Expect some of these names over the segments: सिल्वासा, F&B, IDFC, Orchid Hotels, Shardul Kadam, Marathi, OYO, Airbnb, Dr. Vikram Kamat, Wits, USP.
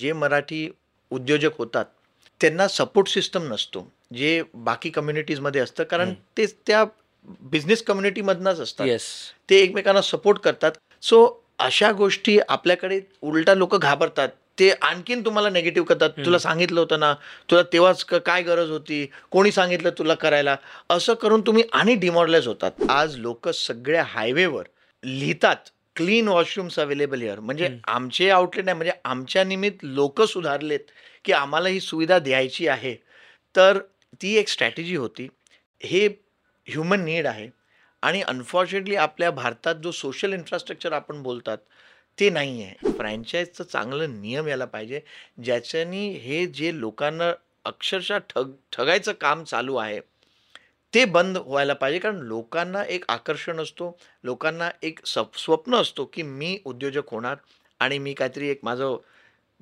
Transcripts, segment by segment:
जे मराठी उद्योजक होतात त्यांना सपोर्ट सिस्टम नसतो जे बाकी कम्युनिटीजमध्ये असतं, कारण ते त्या बिझनेस कम्युनिटीमधनंच असतात. ते एकमेकांना सपोर्ट करतात. सो अशा गोष्टी आपल्याकडे उलटा लोक घाबरतात, ते आणखीन तुम्हाला नेगेटिव्ह करतात. तुला सांगितलं होतं ना, तुला तेव्हाच काय गरज होती, कोणी सांगितलं तुला करायला, असं करून तुम्ही आणि डिमॉरलाइज होतात. आज लोक सगळ्या हायवेवर लिहितात क्लीन वॉशरूम्स अवेलेबल हिअर, म्हणजे आमचे आउटलेट नाही, म्हणजे आमच्या निमित्त लोक सुधारलेत की आम्हाला ही सुविधा द्यायची आहे. तर ती एक स्ट्रॅटेजी होती. हे ह्युमन नीड आहे आणि अनफॉर्च्युनेटली आपल्या भारतात जो सोशल इन्फ्रास्ट्रक्चर आपण बोलतात ते नाही आहे. फ्रँचाईजचं चांगलं नियम यायला पाहिजे ज्याच्यानी हे जे लोकांना अक्षरशः ठगायचं काम चालू आहे ते बंद व्हायला पाहिजे. कारण लोकांना एक आकर्षण असतो, लोकांना एक स्वप्न असतो की मी उद्योजक होणार आणि मी काहीतरी एक माझं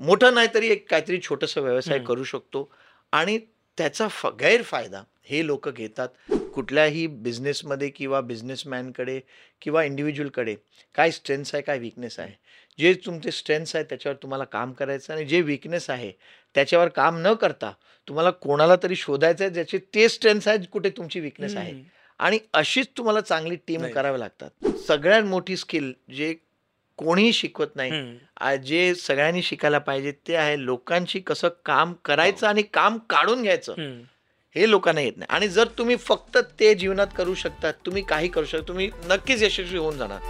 मोठं नाही तरी एक काहीतरी छोटंसं व्यवसाय करू शकतो, आणि त्याचा गैरफायदा हे लोक घेतात. कुठल्याही बिझनेसमध्ये किंवा बिझनेसमॅनकडे किंवा इंडिव्हिज्युअलकडे काय स्ट्रेंथ्स आहे, काय विकनेस आहे, जे तुमचे स्ट्रेंथ्स आहे त्याच्यावर तुम्हाला काम करायचं आणि जे विकनेस आहे त्याच्यावर काम न करता तुम्हाला कोणाला तरी शोधायचं आहे ज्याचे ते स्ट्रेंथ्स आहेत, कुठे तुमची विकनेस आहे, आणि अशीच तुम्हाला चांगली टीम करावी लागतात. सगळ्यात मोठी स्किल जे कोणीही शिकवत नाही, जे सगळ्यांनी शिकायला पाहिजे, ते आहे लोकांशी कसं काम करायचं आणि काम काढून घ्यायचं. हे लोकांना येत नाही, आणि जर तुम्ही फक्त ते जीवनात करू शकता, तुम्ही काही करू शकता, तुम्ही नक्कीच यशस्वी होऊन जाणार.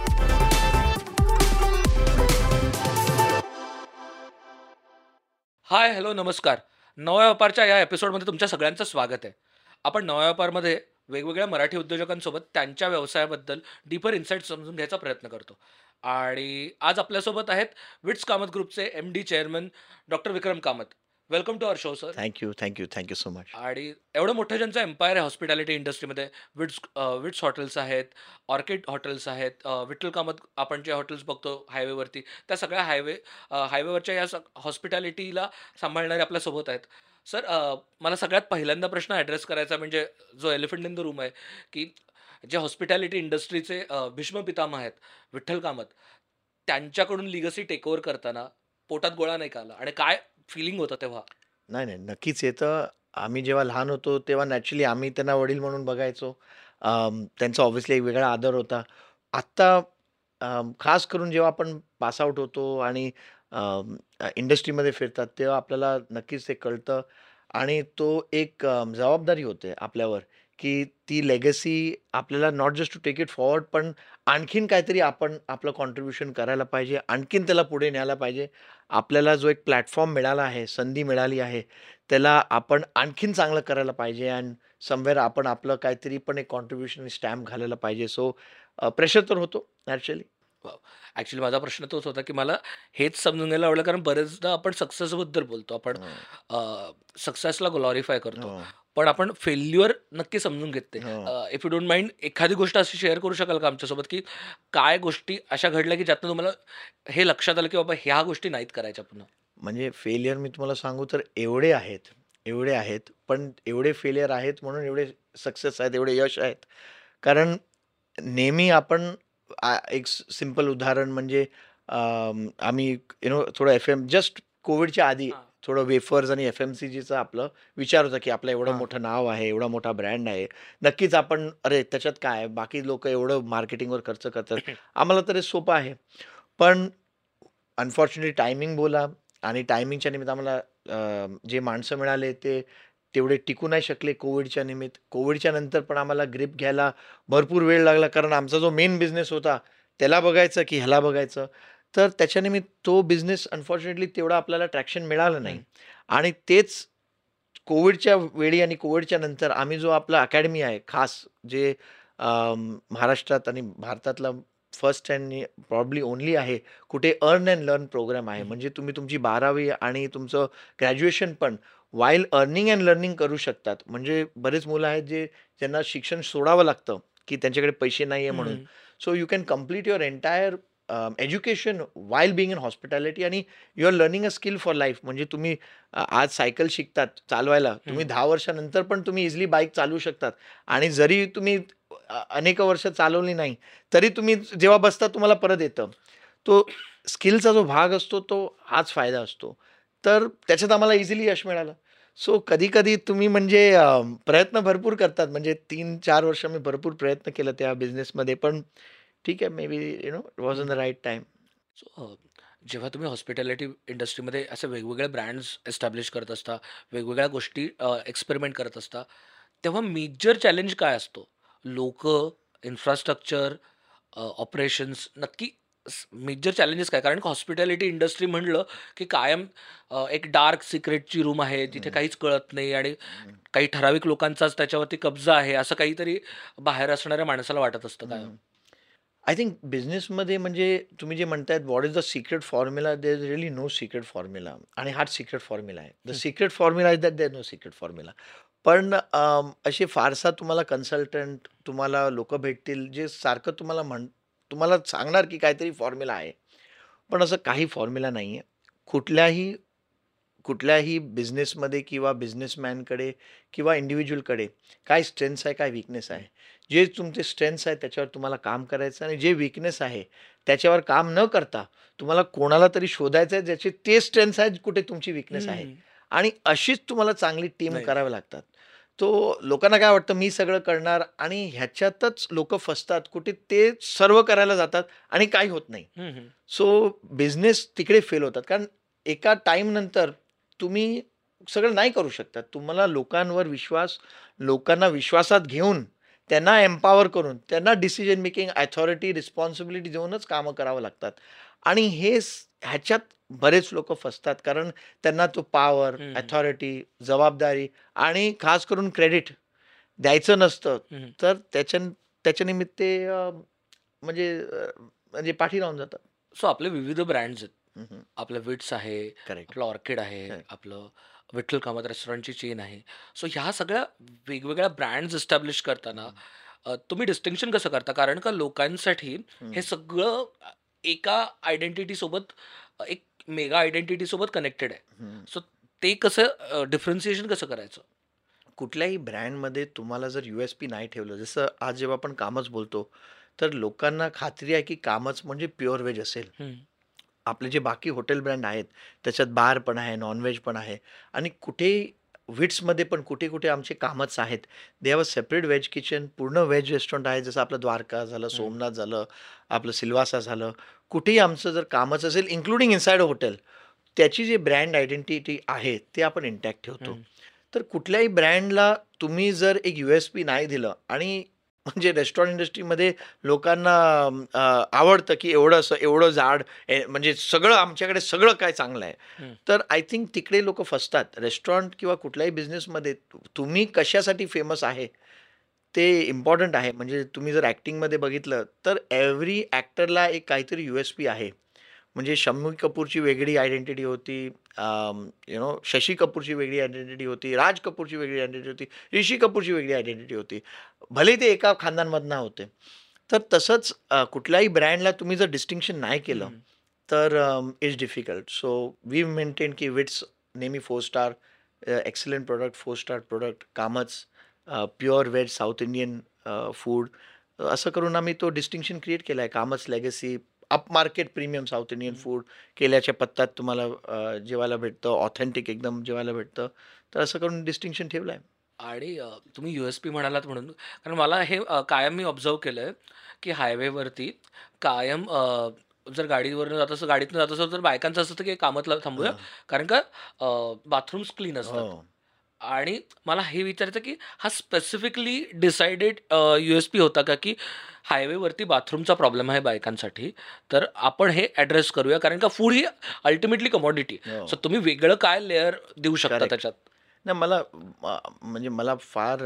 हाय, हॅलो, नमस्कार. नवा व्यापारच्या या एपिसोडमध्ये तुमच्या सगळ्यांचं स्वागत आहे. आपण नवा व्यापारमध्ये वेगवेगळ्या मराठी उद्योजकांसोबत त्यांच्या व्यवसायाबद्दल डीपर इन्साईट समजून घ्यायचा प्रयत्न करतो. आणि आज आपल्यासोबत आहेत विट्स कामत ग्रुपचे MD chairman doctor Vikram Kamat. Welcome to our show sir. Thank you thank you thank you so much. आणि एवढं मोठं ज्यांचं एम्पायर आहे हॉस्पिटॅलिटी इंडस्ट्रीमध्ये, विट्स हॉटेल्स आहेत, ऑर्किड हॉटेल्स आहेत, विठ्ठल कामत आपण जे हॉटेल्स बघतो हायवेवरती, त्या सगळ्या हायवेवरच्या या हॉस्पिटॅलिटीला सांभाळणारे आपल्यासोबत आहेत. सर, मला सगळ्यात पहिल्यांदा प्रश्न ॲड्रेस करायचा म्हणजे जो एलिफंट इन द रूम आहे की जे हॉस्पिटॅलिटी इंडस्ट्रीचे भीष्म पितामह आहेत विठ्ठल कामत, त्यांच्याकडून लिगसी टेकओव्हर करताना पोटात गोळा नाही काला आणि काय फिलिंग होतं तेव्हा? नाही नाही, नक्कीच येतं. आम्ही जेव्हा लहान होतो तेव्हा नॅचरली आम्ही त्यांना वडील म्हणून बघायचो. त्यांचा ऑब्व्हियसली एक वेगळा आदर होता. आत्ता खास करून जेव्हा आपण पास आऊट होतो आणि इंडस्ट्रीमध्ये फिरतात तेव्हा आपल्याला नक्कीच ते कळतं, आणि तो एक जबाबदारी होते आपल्यावर की ती लेगसी आपल्याला not just to take it forward, पण आणखीन काहीतरी आपण आपलं कॉन्ट्रीब्युशन करायला पाहिजे, आणखीन त्याला पुढे न्यायला पाहिजे. आपल्याला जो एक प्लॅटफॉर्म मिळाला आहे, संधी मिळाली आहे, त्याला आपण आणखीन चांगलं करायला पाहिजे. अँड समवेअर आपण आपलं काहीतरी पण एक कॉन्ट्रीब्युशन स्टॅम्प घालायला पाहिजे. सो प्रेशर तर होतो ॲक्च्युली. ॲक्च्युली माझा प्रश्न तोच होता की मला हेच समजून घ्यायला आवडलं, कारण बरेचदा आपण सक्सेसबद्दल बोलतो, आपण सक्सेसला ग्लोरीफाय करतो, पण आपण फेल्युअर नक्की समजून घेते. इफ यू डोंट माइंड, एखादी गोष्ट अशी शेअर करू शकाल का आमच्यासोबत की काय गोष्टी अशा घडल्या की ज्यातनं तुम्हाला हे लक्षात आलं की बाबा ह्या गोष्टी नाहीत करायच्या पुन्हा? म्हणजे फेल्युअर मी तुम्हाला सांगू तर एवढे आहेत, पण एवढे फेल्युअर आहेत म्हणून एवढे सक्सेस आहेत, एवढे यश आहेत. कारण नेहमी आपण एक सिंपल उदाहरण म्हणजे आम्ही थोडं FM जस्ट कोविडच्या आधी थोडं वेफर्स आणि FMCGचा आपलं विचार होता की आपलं एवढं मोठं नाव आहे, एवढा मोठा ब्रँड आहे, नक्कीच आपण अरे त्याच्यात काय आहे, बाकी लोक एवढं मार्केटिंगवर खर्च करतात, आम्हाला तर सोपं आहे. पण अनफॉर्च्युनेटली टायमिंग बोला, आणि टायमिंगच्या निमित्त आम्हाला जे माणसं मिळाले ते तेवढे टिकू नाही शकले कोविडच्या निमित्त. कोविडच्या नंतर पण आम्हाला ग्रिप घ्यायला भरपूर वेळ लागला, कारण आमचा जो मेन बिझनेस होता त्याला बघायचं की ह्याला बघायचं, तर त्याच्यानिमित्त तो बिझनेस अनफॉर्च्युनेटली तेवढा आपल्याला ट्रॅक्शन मिळालं नाही. आणि तेच कोविडच्या वेळी आणि कोविडच्या नंतर आम्ही जो आपला अकॅडमी आहे खास, जे महाराष्ट्रात आणि भारतातला फर्स्ट अँड प्रॉब्ली ओनली आहे, कुठे अर्न अँड लर्न प्रोग्राम आहे, म्हणजे तुम्ही तुमची 12वी आणि तुमचं ग्रॅज्युएशन पण वाईल अर्निंग अँड लर्निंग करू शकतात. म्हणजे बरेच मुलं आहेत जे ज्यांना शिक्षण सोडावं लागतं की त्यांच्याकडे पैसे नाही आहे म्हणून. So you can complete your entire education while being in hospitality, आणि you are learning a skill for life. म्हणजे तुम्ही आज सायकल शिकतात चालवायला, तुम्ही 10 वर्षानंतर पण तुम्ही इझिली बाईक चालवू शकतात, आणि जरी तुम्ही अनेक वर्ष चालवली नाही तरी तुम्ही जेव्हा बसता तुम्हाला परत येतं. तो स्किलचा जो भाग असतो तो हाच फायदा असतो. तर त्याच्यात आम्हाला इझिली यश मिळालं. सो कधी कधी तुम्ही म्हणजे प्रयत्न भरपूर करतात, म्हणजे 3-4 वर्ष मी भरपूर प्रयत्न केला त्या बिझनेसमध्ये, पण ठीक आहे, may be you know it was on the right time. So जेव्हा तुम्ही हॉस्पिटॅलिटी इंडस्ट्रीमध्ये असे वेगवेगळ्या ब्रँड्स एस्टॅब्लिश करत असता, वेगवेगळ्या गोष्टी एक्सपेरिमेंट करत असता, तेव्हा मेजर चॅलेंज काय असतो? लोक, इन्फ्रास्ट्रक्चर, ऑपरेशन्स, नक्की मेजर चॅलेंजेस काय? कारण हॉस्पिटॅलिटी इंडस्ट्री म्हणलं की कायम एक डार्क सिक्रेटची रूम आहे जिथे काहीच कळत नाही आणि काही ठराविक लोकांचाच त्याच्यावरती कब्जा आहे असं काहीतरी बाहेर असणाऱ्या माणसाला वाटत असतं कायम. आय थिंक बिझनेसमध्ये म्हणजे तुम्ही जे म्हणतायत what is the secret formula, there is really no secret formula. आणि हाच सिक्रेट फॉर्म्युला आहे. The secret formula is that there no secret formula. पण असे फारसा तुम्हाला कन्सल्टंट, तुम्हाला लोक भेटतील जे सारखं तुम्हाला तुम्हाला सांगणार की काहीतरी फॉर्म्युला आहे, पण असं काही फॉर्म्युला नाही आहे. कुठल्याही बिझनेसमध्ये किंवा बिझनेसमॅनकडे किंवा इंडिव्हिज्युअलकडे काय स्ट्रेंथ्स आहे, काय विकनेस आहे. जे तुमचे स्ट्रेंथ्स आहे त्याच्यावर तुम्हाला काम करायचं आणि जे विकनेस आहे त्याच्यावर काम न करता तुम्हाला कोणाला तरी शोधायचं आहे ज्याचे ते स्ट्रेंथ्स आहेत कुठे तुमची विकनेस आहे, आणि अशीच तुम्हाला चांगली टीम करावी लागतात. तो लोकांना काय वाटतं मी सगळं करणार, आणि ह्याच्यातच लोक फसतात कुठे, ते सर्व करायला जातात आणि काही होत नाही. सो बिझनेस तिकडे फेल होतात, कारण एका टाईमनंतर तुम्ही सगळं नाही करू शकता. तुम्हाला लोकांवर विश्वास, लोकांना विश्वासात घेऊन त्यांना एम्पॉवर करून त्यांना डिसिजन मेकिंग अथॉरिटी, रिस्पॉन्सिबिलिटी देऊनच कामं करावं लागतात. आणि ह्याच्यात बरेच लोक फसतात, कारण त्यांना तो पावर, अथॉरिटी, जबाबदारी आणि खास करून क्रेडिट द्यायचं नसतं. तर त्याच्यानिमित्त म्हणजे पाठी राहून जातात. सो आपले विविध ब्रँड्स आहेत. आपलं विट्स आहे, आपलं ऑर्किड आहे, आपलं विठ्ठल कामत रेस्टॉरंटची चेन आहे. सो ह्या सगळ्या वेगवेगळ्या ब्रँड्स एस्टॅब्लिश करताना तुम्ही डिस्टिंक्शन कसं करता? कारण का लोकांसाठी हे सगळं एका आयडेंटिटीसोबत, एक मेगा आयडेंटिटीसोबत कनेक्टेड आहे. सो ते कसं डिफरन्सिएशन कसं करायचं? कुठल्याही ब्रँडमध्ये तुम्हाला जर USP नाही ठेवलं, जसं आज जेव्हा आपण कामच बोलतो तर लोकांना खात्री आहे की कामच म्हणजे प्युअर व्हेज असेल. आपले जे बाकी हॉटेल ब्रँड आहेत त्याच्यात बार पण आहे, नॉनव्हेज पण आहे, आणि कुठे विट्समध्ये पण कुठे कुठे आमचे कामच आहेत. They have a separate veg kitchen, पूर्ण व्हेज रेस्टॉरंट आहे. जसं आपलं द्वारका झालं, सोमनाथ झालं, आपलं सिल्वासा झालं. कुठेही आमचं जर कामच असेल, इन्क्लुडिंग इनसाइड हॉटेल, त्याची जी ब्रँड आयडेंटिटी आहे ते आपण इंटॅक्ट ठेवतो. तर कुठल्याही ब्रँडला तुम्ही जर एक USP नाही दिलं, आणि म्हणजे रेस्टॉरंट इंडस्ट्रीमध्ये लोकांना आवडतं की एवढं असं एवढं जाड, म्हणजे सगळं आमच्याकडे सगळं काय चांगलं आहे, तर आय थिंक तिकडे लोक फसतात. रेस्टॉरंट किंवा कुठल्याही बिझनेसमध्ये तुम्ही कशासाठी फेमस आहे ते इम्पॉर्टंट आहे. म्हणजे तुम्ही जर ॲक्टिंगमध्ये बघितलं तर एव्हरी ॲक्टरला एक काहीतरी USP आहे. म्हणजे शम्मी कपूरची वेगळी आयडेंटिटी होती, शशी कपूरची वेगळी आयडेंटिटी होती, राज कपूरची वेगळी आयडेंटिटी होती, ऋषी कपूरची वेगळी आयडेंटिटी होती, भले ते एका खानदानमधनं होते. तर तसंच कुठल्याही ब्रँडला तुम्ही जर डिस्टिंक्शन नाही केलं तर it's difficult. So we maintain की विट्स नेहमी 4 star, excellent product, 4 star product, कामच pure veg south Indian food, असं करून आम्ही तो डिस्टिंक्शन क्रिएट केला आहे. कामच legacy, up market premium south Indian food, केल्याच्या पत्तात तुम्हाला जेवायला भेटतं, ऑथेंटिक एकदम जेवायला भेटतं. तर असं करून डिस्टिंक्शन ठेवलं आहे. आणि तुम्ही USP म्हणालात म्हणून, कारण मला हे कायम मी ऑब्झर्व केलं आहे की हायवेवरती कायम जर गाडीवरून जात असं, गाडीतून जात असं तर बायकांचं असतं की कामातला थांबूया, कारण का बाथरूम्स क्लीन असतात. आणि मला हे विचारायचं की हा स्पेसिफिकली डिसाइडेड USP होता का की हायवेवरती बाथरूमचा प्रॉब्लेम आहे बायकांसाठी, तर आपण हे ॲड्रेस करूया, कारण का फूड ही अल्टिमेटली कमॉडिटी. सो तुम्ही वेगळं काय लेअर देऊ शकता त्याच्यात? नाही, मला फार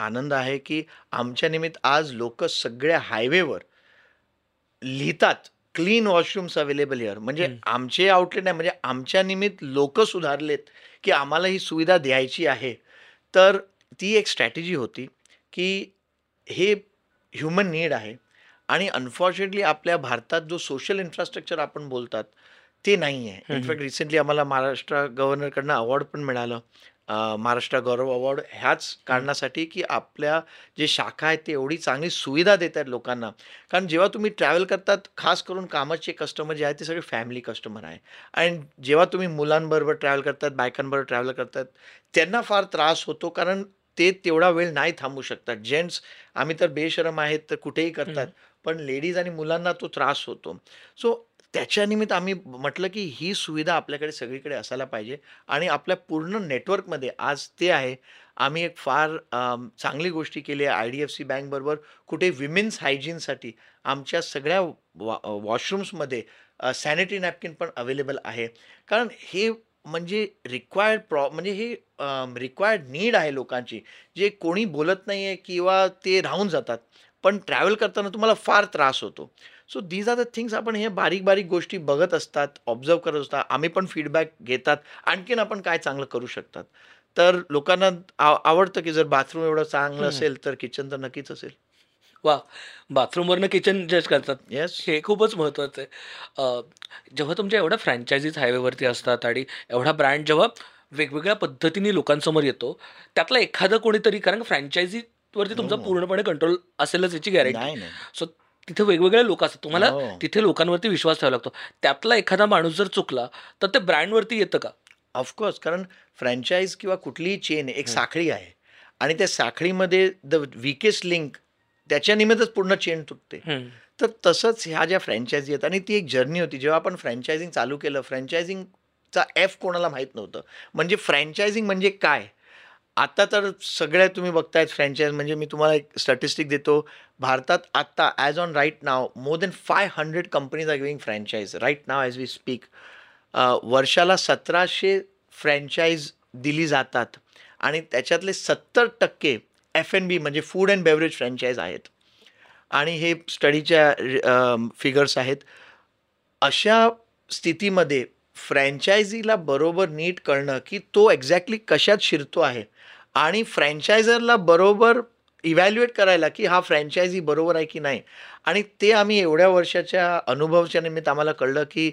आनंद आहे की आमच्या निमित्त आज लोक सगळ्या हायवेवर लिहितात क्लीन वॉशरूम्स अवेलेबल हिअर. म्हणजे आमचे आउटलेट नाही, म्हणजे आमच्या निमित्त लोक सुधारलेत की आम्हाला ही सुविधा द्यायची आहे. तर ती एक स्ट्रॅटेजी होती की हे ह्युमन नीड आहे, आणि अनफॉर्च्युनेटली आपल्या भारतात जो सोशल इन्फ्रास्ट्रक्चर आपण बोलतात ते नाही आहे. इनफॅक्ट रिसेंटली आम्हाला महाराष्ट्र गव्हर्नरकडनं अवॉर्ड पण मिळालं महाराष्ट्र गौरव अवॉर्ड ह्याच कारणासाठी की आपल्या जे शाखा आहेत ते एवढी चांगली सुविधा देत आहेत लोकांना. कारण जेव्हा तुम्ही ट्रॅव्हल करतात, खास करून कामाचे कस्टमर जे आहेत ते सगळे फॅमिली कस्टमर आहे, आणि जेव्हा तुम्ही मुलांबरोबर ट्रॅव्हल करतात, बायकांबरोबर ट्रॅव्हल करतात, त्यांना फार त्रास होतो कारण ते तेवढा वेळ नाही थांबू शकतात. जेंट्स आम्ही तर बेशरम आहेत तर कुठेही करतात, पण लेडीज आणि मुलांना तो त्रास होतो. सो त्याच्यानिमित्त आम्ही म्हटलं की ही सुविधा आपल्याकडे सगळीकडे असायला पाहिजे, आणि आपल्या पूर्ण नेटवर्कमध्ये आज ते आहे. आम्ही एक फार चांगली गोष्टी केली आहे IDFC बँकबरोबर, कुठे विमेन्स हायजीनसाठी आमच्या सगळ्या वॉशरूम्समध्ये सॅनिटरी नॅपकिन पण अवेलेबल आहे. कारण हे म्हणजे रिक्वायर्ड म्हणजे हे रिक्वायर्ड नीड आहे लोकांची, जे कोणी बोलत नाही आहे किंवा ते राहून जातात, पण ट्रॅव्हल करताना तुम्हाला फार त्रास होतो. So these are the things. आपण हे बारीक बारीक गोष्टी बघत असतात, ऑब्झर्व करत असतात, आम्ही पण फीडबॅक घेतात आणखीन आपण काय चांगलं करू शकतात. तर लोकांना आवडतं की जर बाथरूम एवढं चांगलं असेल तर किचन तर नक्कीच असेल. वा, बाथरूमवरनं किचन जज करतात. येस, हे खूपच महत्त्वाचं आहे. जेव्हा तुमच्या एवढ्या फ्रँचायझीज हायवेवरती असतात आणि एवढा ब्रँड जेव्हा वेगवेगळ्या पद्धतीने लोकांसमोर येतो, त्यातला एखादं कोणीतरी, कारण फ्रँचायझीवरती तुमचा पूर्णपणे कंट्रोल असेलच याची गॅरंटी. सो तिथे वेगवेगळे लोक असतात, तुम्हाला तिथे लोकांवरती विश्वास ठेवावा लागतो. त्यातला एखादा माणूस जर चुकला तर ते ब्रँडवरती येतं का? ऑफकोर्स, कारण फ्रँचाईज किंवा कुठलीही चेन एक साखळी आहे, आणि त्या साखळीमध्ये द विकेस्ट लिंक त्याच्यानिमित्तच पूर्ण चेन तुटते. तर तसंच ह्या ज्या फ्रँचायझी आहेत, आणि ती एक जर्नी होती जेव्हा आपण फ्रँचायझिंग चालू केलं. फ्रँचायझिंगचा F कोणाला माहीत नव्हतं, म्हणजे फ्रँचायझिंग म्हणजे काय. आता तर सगळ्या तुम्ही बघतायत फ्रँचायझ म्हणजे. मी तुम्हाला एक स्टॅटिस्टिक देतो, भारतात आत्ता as on right now more than 500 companies are giving franchise right now as we speak. वर्षाला 1700 फ्रँचायझ दिली जातात, आणि त्याच्यातले 70% F&B म्हणजे फूड अँड बेवरेज फ्रँचायझ आहेत, आणि हे स्टडीच्या फिगर्स आहेत. अशा स्थितीमध्ये फ्रँचायझीला बरोबर नीट कळणं की तो एक्झॅक्टली कशात शिरतो आहे, आणि फ्रँचायझरला बरोबर इव्हॅल्युएट करायला की हा फ्रँचायझी बरोबर आहे की नाही. आणि ते आम्ही एवढ्या वर्षाच्या अनुभवाच्या निमित्त आम्हाला कळलं की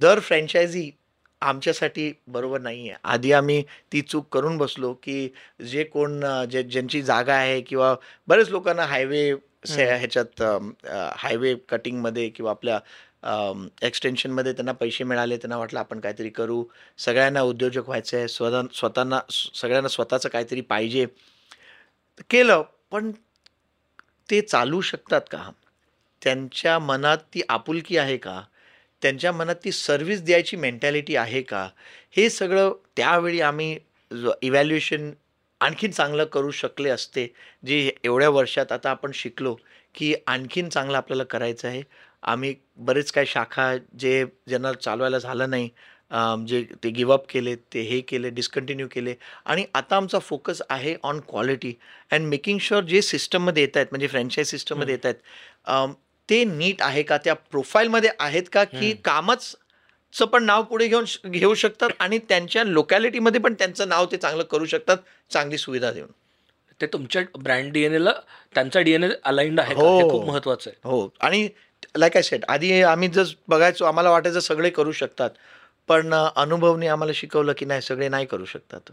दर फ्रँचायझी आमच्यासाठी बरोबर नाही आहे. आधी आम्ही ती चूक करून बसलो की जे कोण ज्यांची जागा आहे, किंवा बरेच लोकांना हायवे कटिंगमध्ये किंवा आपल्या एक्सटेन्शनमध्ये त्यांना पैसे मिळाले, त्यांना वाटलं आपण काहीतरी करू, सगळ्यांना उद्योजक व्हायचं आहे, सगळ्यांना स्वतःचं काहीतरी पाहिजे केलं. पण ते चालू शकतात का? त्यांच्या मनात ती आपुलकी आहे का? त्यांच्या मनात ती सर्व्हिस द्यायची मेंटॅलिटी आहे का? हे सगळं त्यावेळी आम्ही इव्हॅल्युएशन आणखीन चांगलं करू शकले असते, जे एवढ्या वर्षात आता आपण शिकलो की आणखीन चांगलं आपल्याला करायचं आहे. आम्ही बरेच काही शाखा ज्यांना चालवायला झालं नाही, जे ते गिवअप केले, ते हे केले, डिस्कंटिन्यू केले, आणि आता आमचा फोकस आहे on quality and making sure जे सिस्टममध्ये येत आहेत, म्हणजे फ्रँचाईज सिस्टममध्ये येत आहेत, ते नीट आहे का, त्या प्रोफाईलमध्ये आहेत का, की कामाचं पण नाव पुढे घेऊ शकतात, आणि त्यांच्या लोकॅलिटीमध्ये पण त्यांचं नाव ते चांगलं करू शकतात, चांगली सुविधा देऊन. ते तुमच्या ब्रँड DNA ला त्यांचा DNA अलाइंड आहे, हे खूप महत्त्वाचं आहे. हो, आणि लाईक आय सेड, आधी आम्ही जर बघायचो आम्हाला वाटायचं सगळे करू शकतात, पण अनुभवने आम्हाला शिकवलं की नाही, सगळे नाही करू शकतात.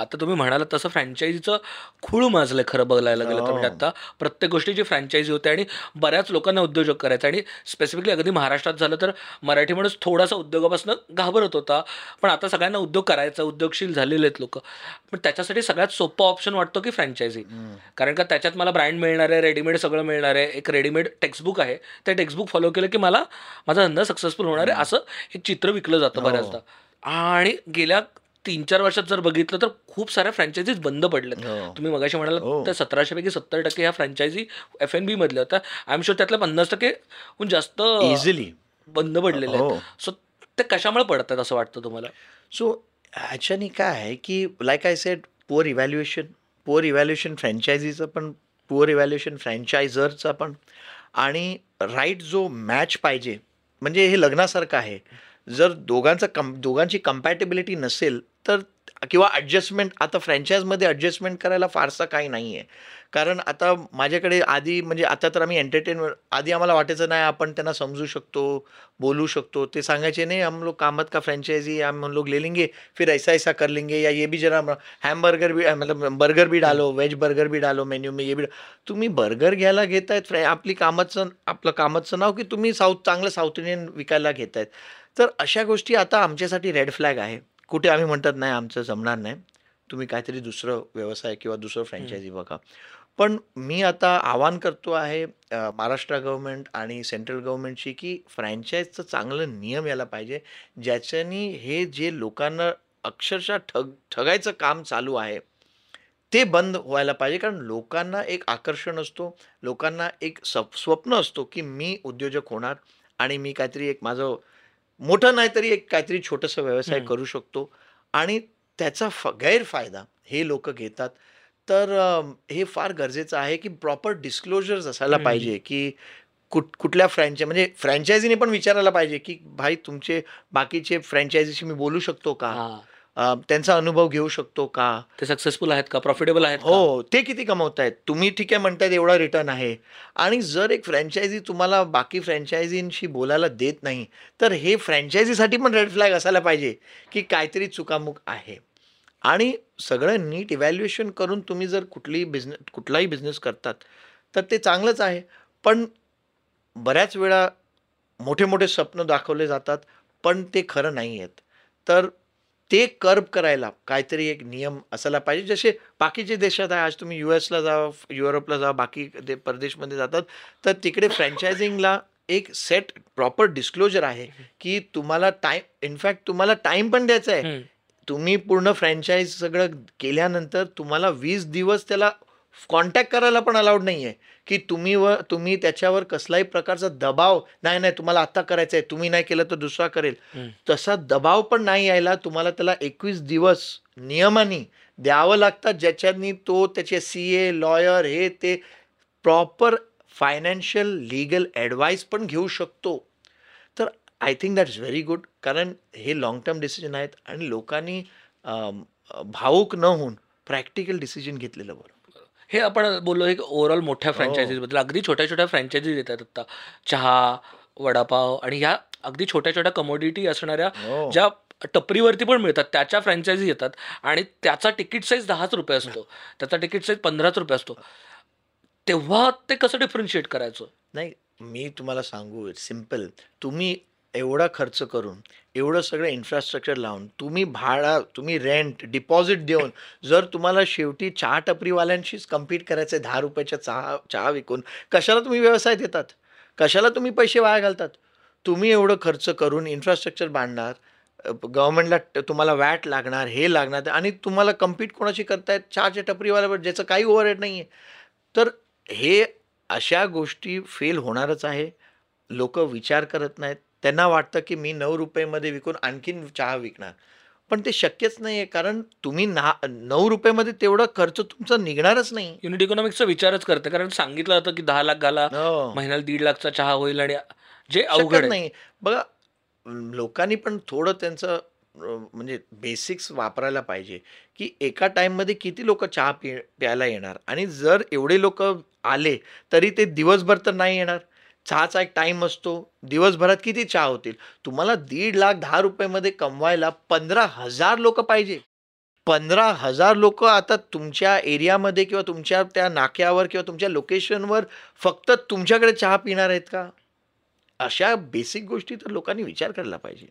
आता तुम्ही म्हणाला तसं फ्रँचायझीचं खूळ माजलं आहे खरं बघायला गेलं तर. म्हणजे आता प्रत्येक गोष्टीची फ्रँचायझी होते, आणि बऱ्याच लोकांना उद्योजक करायचा, आणि स्पेसिफिकली अगदी महाराष्ट्रात झालं तर मराठी माणूस थोडासा उद्योगापासून घाबरत होता, पण आता सगळ्यांना उद्योग करायचा, उद्योगशील झालेले आहेत लोक. पण त्याच्यासाठी सगळ्यात सोपा ऑप्शन वाटतो की फ्रँचायझी, कारण का त्याच्यात मला ब्रँड मिळणार आहे, रेडीमेड सगळं मिळणार आहे, एक रेडीमेड टेक्स्टबुक आहे, ते टेक्स्टबुक फॉलो केलं की मला माझा धंदा सक्सेसफुल होणार आहे, असं एक चित्र विकलं जातं बऱ्याचदा. आणि गेल्या 3-4 वर्षात जर बघितलं तर खूप साऱ्या फ्रँचायझीज बंद पडल्यात. तुम्ही मगाशी म्हणाला त्या 1700 पैकी 70% ह्या फ्रँचायझी FNB मधल्या होत्या. आय एम शुअर त्यातल्या 50%हून जास्त इझिली बंद पडलेले आहेत. सो ते कशामुळे पडतात असं वाटतं तुम्हाला? सो ह्याच्याने काय आहे की like I said, poor evaluation फ्रँचायझीचं पण, पुअर इव्हॅल्युएशन फ्रँचायझरचा पण, आणि राईट जो मॅच पाहिजे. म्हणजे हे लग्नासारखं आहे, जर दोघांची कम्पॅटेबिलिटी नसेल तर, किंवा ॲडजस्टमेंट, आता फ्रँचायजमध्ये ॲडजस्टमेंट करायला फारसा काही नाही आहे. कारण आता माझ्याकडे आधी म्हणजे आता तर आम्ही एंटरटेनमेंट, आधी आम्हाला वाटायचं नाही आपण त्यांना समजू शकतो, बोलू शकतो, ते सांगायचे नाही हम लोग कामत का फ्रँचायजी हम लोग ले लेंगे फिर ऐसा ऐसा कर लेंगे या ये भी जरा हॅमबर्गर भी मतलब बर्गर भी डालो, वेज बर्गर भी डालो मेन्यू में, ये भी. तुम्ही बर्गर घ्यायला घेत आहेत आपली कामतचं, आपलं कामतचं नाव, की तुम्ही चांगलं साऊथ इंडियन विकायला घेत आहेत. तर अशा गोष्टी आता आमच्यासाठी रेड फ्लॅग आहे. कुठे आम्ही म्हणतात नाही आमचं जमणार नाही, तुम्ही काहीतरी दुसरं व्यवसाय किंवा दुसरं फ्रँचायझी बघा. पण मी आता आवाहन करतो आहे महाराष्ट्र गव्हर्नमेंट आणि सेंट्रल गव्हर्नमेंटशी की फ्रँचायझचं चांगलं नियम यायला पाहिजे, ज्याच्यानी हे जे लोकांना अक्षरशः ठगायचं काम चालू आहे ते बंद व्हायला पाहिजे. कारण लोकांना एक आकर्षण असतो, लोकांना एक स्वप्न असतो की मी उद्योजक होणार आणि मी काहीतरी एक माझं मोठं नाही तरी एक काहीतरी छोटंसं व्यवसाय करू शकतो, आणि त्याचा गैरफायदा हे लोक घेतात. तर हे फार गरजेचं आहे की प्रॉपर डिस्क्लोजर्स असायला पाहिजे, की कुठल्या फ्रँचायझी म्हणजे फ्रँचायझीने पण विचारायला पाहिजे की भाई तुमचे बाकीचे फ्रँचायझीशी मी बोलू शकतो का, त्यांचा अनुभव घेऊ शकतो का, ते सक्सेसफुल आहेत का, प्रॉफिटेबल आहेत, हो ते किती कमवत आहेत, तुम्ही ठीक आहे म्हणतायत एवढा रिटर्न आहे. आणि जर एक फ्रँचायझी तुम्हाला बाकी फ्रँचायझींशी बोलायला देत नाही तर हे फ्रँचायझीसाठी पण रेड फ्लॅग असायला पाहिजे की काहीतरी चुकामुक आहे. आणि सगळं नीट इव्हॅल्युएशन करून तुम्ही जर कुठलाही बिझनेस करतात तर ते चांगलंच आहे. पण बऱ्याच वेळा मोठे मोठे स्वप्न दाखवले जातात पण ते खरं नाही आहेत. तर ते कर्ब करायला काहीतरी एक नियम असायला पाहिजे, जसे बाकीचे देशात आहे. आज तुम्ही US ला जा, युरोपला जा, बाकी परदेशमध्ये जातात तर तिकडे फ्रँचायझिंगला एक सेट प्रॉपर डिस्क्लोजर आहे की तुम्हाला इनफॅक्ट तुम्हाला टाईम पण द्यायचा आहे. तुम्ही पूर्ण फ्रँचायझ सगळं केल्यानंतर तुम्हाला 20 दिवस त्याला कॉन्टॅक्ट करायला पण अलाउड नाही आहे, की तुम्ही त्याच्यावर कसलाही प्रकारचा दबाव नाही तुम्हाला आत्ता करायचं आहे, तुम्ही नाही केलं तर दुसरा करेल, तसा दबाव पण नाही यायला तुम्हाला त्याला 21 दिवस नियमाने द्यावं लागतात, ज्याच्यानी तो त्याचे CA लॉयर हे ते प्रॉपर फायनान्शियल लीगल ॲडवाईस पण घेऊ शकतो. तर I think that's very good, कारण हे लाँग टर्म डिसिजन आहेत आणि लोकांनी भावूक न होऊन प्रॅक्टिकल डिसिजन घेतलेलं बरं. हे आपण बोललो एक ओव्हरऑल मोठ्या फ्रँचायझीबद्दल. अगदी छोट्या छोट्या फ्रँचायझीज येतात आत्ता, चहा, वडापाव आणि ह्या अगदी छोट्या छोट्या कमोडिटी असणाऱ्या ज्या टपरीवरती पण मिळतात त्याच्या फ्रँचायझी येतात, आणि त्याचा तिकीट साईज 10 रुपये असतो, त्याचा तिकीट साईज 15 रुपये असतो. तेव्हा ते कसं डिफरन्शिएट करायचं? नाही, मी तुम्हाला सांगू, सिम्पल. तुम्ही एवढा खर्च करून, एवढं सगळं इन्फ्रास्ट्रक्चर लावून, तुम्ही भाडा, तुम्ही रेंट, डिपॉझिट देऊन जर तुम्हाला शेवटी चहा टपरीवाल्यांशीच कम्पीट करायचं आहे 10 रुपयाच्या चहा विकून, कशाला तुम्ही व्यवसाय देतात, कशाला तुम्ही पैसे वाया घालतात? तुम्ही एवढं खर्च करून इन्फ्रास्ट्रक्चर बांधणार, गव्हर्नमेंटला तुम्हाला वॅट लागणार, हे लागणार, आणि तुम्हाला कम्पीट कोणाशी करतायत? चहाच्या टपरीवाल्यावर, ज्याचं काही ओव्हरहेड नाही आहे. तर हे अशा गोष्टी फेल होणारच आहे. लोक विचार करत नाहीत, त्यांना वाटतं की मी 9 रुपयेमध्ये विकून आणखीन चहा विकणार, पण ते शक्यच नाही आहे. कारण तुम्ही 9 रुपयेमध्ये तेवढा खर्च तुमचा निघणारच नाही. युनिट इकॉनॉमिक्सचा विचारच करते, कारण सांगितलं होतं की 10 लाख घाला, महिन्याला 1.5 लाखचा चहा होईल, आणि जे अवघड नाही. बघा, लोकांनी पण थोडं त्यांचं म्हणजे बेसिक्स वापरायला पाहिजे, की एका टाईममध्ये किती लोक चहा प्यायला येणार, आणि जर एवढे लोक आले तरी ते दिवसभर तर नाही येणार. चहाचा एक टाईम असतो, दिवसभरात किती चहा होतील? तुम्हाला 1.5 लाख 10 रुपयेमध्ये कमवायला 15,000 लोक पाहिजे. 15,000 लोक आता तुमच्या एरियामध्ये किंवा तुमच्या त्या नाक्यावर किंवा तुमच्या लोकेशनवर फक्त तुमच्याकडे चहा पिणार आहेत का? अशा बेसिक गोष्टी तर लोकांनी विचार करायला पाहिजे.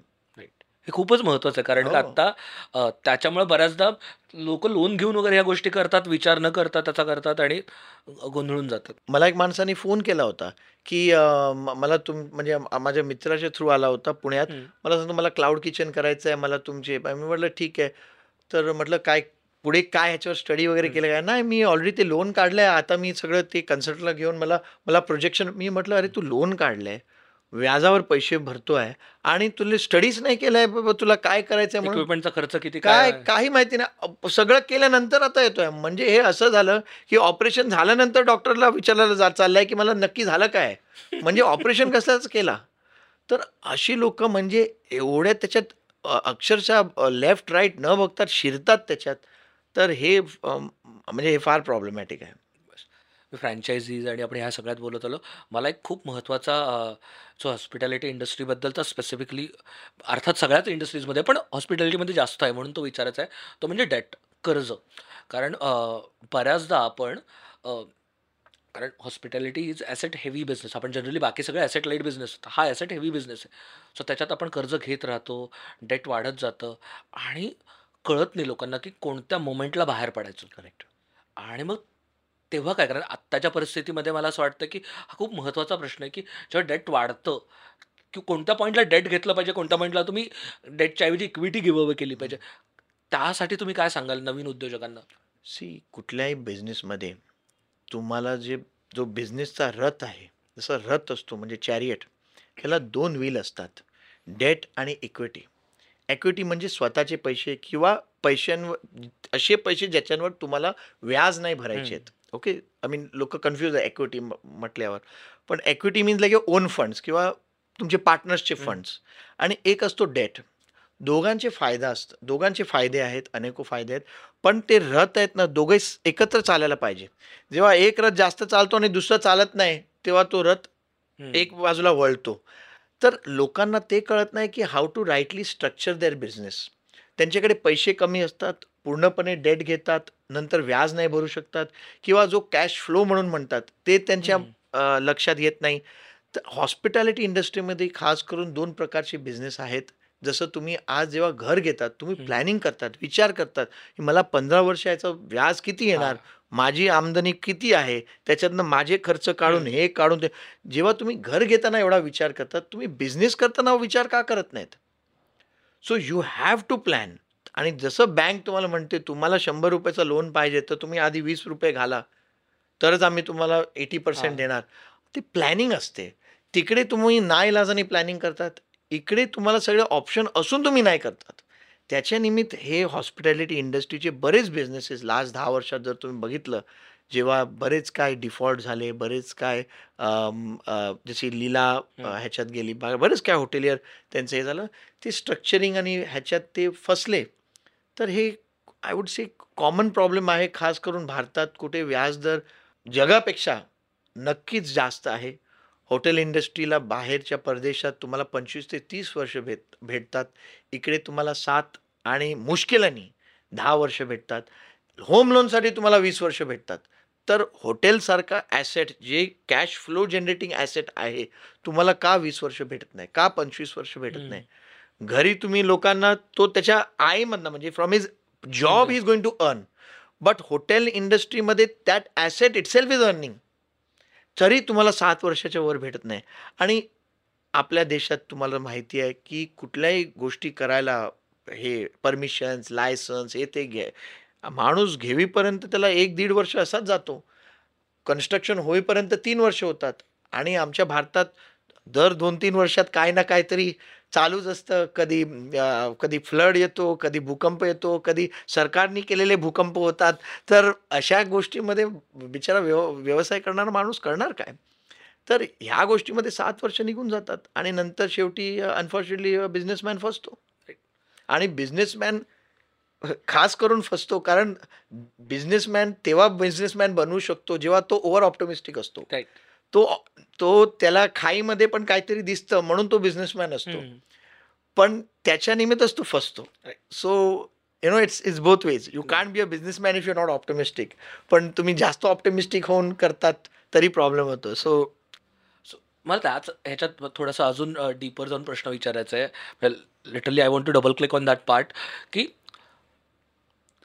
हे खूपच महत्त्वाचं आहे, कारण का आत्ता त्याच्यामुळे बऱ्याचदा लोक लोन घेऊन वगैरे ह्या गोष्टी करतात, विचार न करता त्याचा करतात आणि गोंधळून जातात. मला एक माणसाने फोन केला होता की मला म्हणजे माझ्या मित्राच्या थ्रू आला होता पुण्यात. मला सांगतो मला क्लाउड किचन करायचं आहे, मला तुमचे. मी म्हटलं ठीक आहे, तर म्हटलं काय पुढे काय ह्याच्यावर स्टडी वगैरे केलं काय? नाही, मी ऑलरेडी ते लोन काढलं आहे, आता मी सगळं ते कन्सल्टला घेऊन मला प्रोजेक्शन. मी म्हटलं अरे तू लोन काढलं आहे, व्याजावर पैसे भरतो आहे, आणि तुला स्टडीज नाही केलं आहे, तुला काय करायचं आहे, इक्विपमेंटचा खर्च किती काय काही माहिती नाही, सगळं केल्यानंतर आता येतोय. म्हणजे हे असं झालं की ऑपरेशन झाल्यानंतर डॉक्टरला विचारलं चाललं आहे की मला नक्की झालं काय, म्हणजे ऑपरेशन कसाच केला. तर अशी लोक म्हणजे एवढ्या त्याच्यात अक्षरशः लेफ्ट राईट न बघतात शिरतात त्याच्यात. तर हे म्हणजे हे फार प्रॉब्लेमॅटिक आहे. फ्रँचायझीज आणि आपण ह्या सगळ्यात बोलत आलो. मला एक खूप महत्त्वाचा जो हॉस्पिटॅलिटी इंडस्ट्रीबद्दलचा स्पेसिफिकली अर्थात सगळ्याच इंडस्ट्रीजमध्ये पण हॉस्पिटॅलिटीमध्ये जास्त आहे म्हणून तो विचारायचा आहे, तो म्हणजे डेट, कर्ज. कारण बऱ्याचदा आपण कारण hospitality is asset heavy business. आपण जनरली बाकी सगळे ॲसेट लाईट बिझनेस, हा ॲसेट हेवी बिझनेस आहे. सो त्याच्यात आपण कर्ज घेत राहतो, डेट वाढत जातं आणि कळत नाही लोकांना की कोणत्या मोमेंटला बाहेर पडायचं. करेक्ट. आणि मग तेव्हा काय करायचं आत्ताच्या परिस्थितीमध्ये? मला असं वाटतं की हा खूप महत्त्वाचा प्रश्न आहे की जेव्हा डेट वाढतं की कोणत्या पॉईंटला डेट घेतलं पाहिजे, कोणत्या पॉईंटला तुम्ही डेटच्या ऐवजी इक्विटी गिव्ह अवे केली पाहिजे. त्यासाठी तुम्ही काय सांगाल नवीन उद्योजकांना? सी, कुठल्याही बिझनेसमध्ये तुम्हाला जो बिझनेसचा रथ आहे, जसा रथ असतो म्हणजे चॅरियट, ह्याला दोन व्हील असतात, डेट आणि इक्विटी. इक्विटी म्हणजे स्वतःचे पैसे किंवा पैशांवर असे पैसे ज्याच्यावर तुम्हाला व्याज नाही भरायचे आहेत. ओके, आय मीन लोक कन्फ्यूज आहे इक्विटी म्हटल्यावर, पण equity means like your own funds किंवा तुमचे पार्टनर्सचे फंड्स. आणि एक असतो डेट. दोघांचे फायदे आहेत, अनेको फायदे आहेत, पण ते रथ आहेत ना दोघे एकत्र चालायला पाहिजे. जेव्हा एक रथ जास्त चालतो आणि दुसरं चालत नाही तेव्हा तो रथ एक बाजूला वळतो. तर लोकांना ते कळत नाही की how to rightly structure their business. त्यांच्याकडे पैसे कमी असतात, पूर्णपणे डेट घेतात, नंतर व्याज नाही भरू शकतात किंवा जो कॅश फ्लो म्हणून म्हणतात ते त्यांच्या लक्षात येत नाही. तर हॉस्पिटॅलिटी इंडस्ट्रीमध्ये खास करून दोन प्रकारचे बिझनेस आहेत. जसं तुम्ही आज जेव्हा घर घेतात तुम्ही प्लॅनिंग करतात, विचार करतात की मला 15 वर्ष याचं व्याज किती येणार, माझी आमदनी किती आहे, त्याच्यातनं माझे खर्च काढून हे काढून ते. जेव्हा तुम्ही घर घेताना एवढा विचार करतात तुम्ही बिझनेस करताना विचार का करत नाहीत? So you have to plan. आणि जसं बँक तुम्हाला म्हणते तुम्हाला 100 रुपयाचं लोन पाहिजे तर तुम्ही आधी 20 रुपये घाला तरच आम्ही तुम्हाला 80% देणार. ती प्लॅनिंग असते. तिकडे तुम्ही नाईलाजाने प्लॅनिंग करतात, इकडे तुम्हाला सगळे ऑप्शन असून तुम्ही नाही करतात. त्याच्या निमित्त हे हॉस्पिटॅलिटी इंडस्ट्रीचे बरेच बिझनेसेस लास्ट 10 वर्षात जर तुम्ही बघितलं, जेव्हा बरेच काय डिफॉल्ट झाले, बरेच काय जशी लीला ह्याच्यात गेली, बरेच काय हॉटेलियर त्यांचं हे झालं, ते स्ट्रक्चरिंग आणि ह्याच्यात ते फसले. तर हे I would say common problem आहे, खास करून भारतात कुठे व्याजदर जगापेक्षा नक्कीच जास्त आहे. हॉटेल इंडस्ट्रीला बाहेरच्या परदेशात तुम्हाला 25 ते 30 वर्ष भेटतात, इकडे तुम्हाला 7 आणि मुश्किलाने 10 वर्ष भेटतात. होम लोनसाठी तुम्हाला 20 वर्ष भेटतात. तर हॉटेलसारखा ॲसेट जे कॅश फ्लो जनरेटिंग ॲसेट आहे तुम्हाला का 20 वर्ष भेटत नाही, का 25 वर्ष भेटत नाही? घरी तुम्ही लोकांना तो त्याच्या आयमधनं म्हणजे from his job is going to earn, but hotel इंडस्ट्रीमध्ये that asset itself is earning, तरी तुम्हाला 7 वर्षाच्या वर भेटत नाही. आणि आपल्या देशात तुम्हाला माहिती आहे की कुठल्याही गोष्टी करायला हे परमिशन्स, लायसन्स हे ते घे, माणूस घेवीपर्यंत त्याला 1-1.5 वर्ष असाच जातो, कन्स्ट्रक्शन होईपर्यंत 3 वर्ष होतात. आणि आमच्या भारतात दर 2-3 वर्षात काय ना काहीतरी चालूच असतं. कधी फ्लड येतो, कधी भूकंप येतो, कधी सरकारने केलेले भूकंप होतात. तर अशा गोष्टीमध्ये बिचारा व्यवसाय करणारा माणूस करणार काय? तर ह्या गोष्टीमध्ये 7 वर्ष निघून जातात आणि नंतर शेवटी अनफॉर्च्युनेटली बिझनेसमॅन फसतो. आणि बिझनेसमॅन खास करून फसतो, कारण बिझनेसमॅन तेव्हा बिझनेसमॅन बनवू शकतो जेव्हा तो ओव्हर ऑप्टोमिस्टिक असतो. तो त्याला खाईमध्ये पण काहीतरी दिसतं म्हणून तो बिझनेसमॅन असतो, पण त्याच्या निमित्तच तो फसतो. So you know it's both ways. You can't be a businessman if you not optimistic. पण तुम्ही जास्त ऑप्टोमिस्टिक होऊन करतात तरी प्रॉब्लेम होतो. सो मला त्याच ह्याच्यात थोडासा अजून डीपर जाऊन प्रश्न विचारायचा आहे. Literally I want to double click on that part की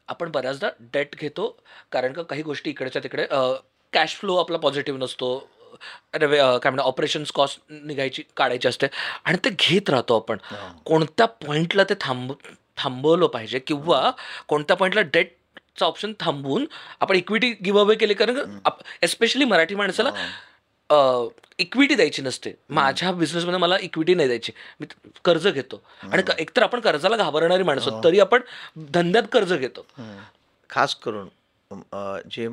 आपण बऱ्याचदा डेट घेतो कारण का काही गोष्टी इकडच्या तिकडे कॅश फ्लो आपला पॉझिटिव्ह नसतो, काय म्हणा ऑपरेशन्स कॉस्ट काढायची असते आणि ते घेत राहतो आपण. कोणत्या पॉईंटला ते थांबवलं पाहिजे किंवा कोणत्या पॉईंटला डेटचा ऑप्शन थांबवून आपण इक्विटी गिव्ह अवे केली? कारण एस्पेशली मराठी माणसाला इक्विटी द्यायची नसते. माझ्या बिझनेसमध्ये मला इक्विटी नाही द्यायची, मी कर्ज घेतो. आणि एकतर आपण कर्जाला घाबरणारी माणसं तरी आपण धंद्यात कर्ज घेतो. खास करून जे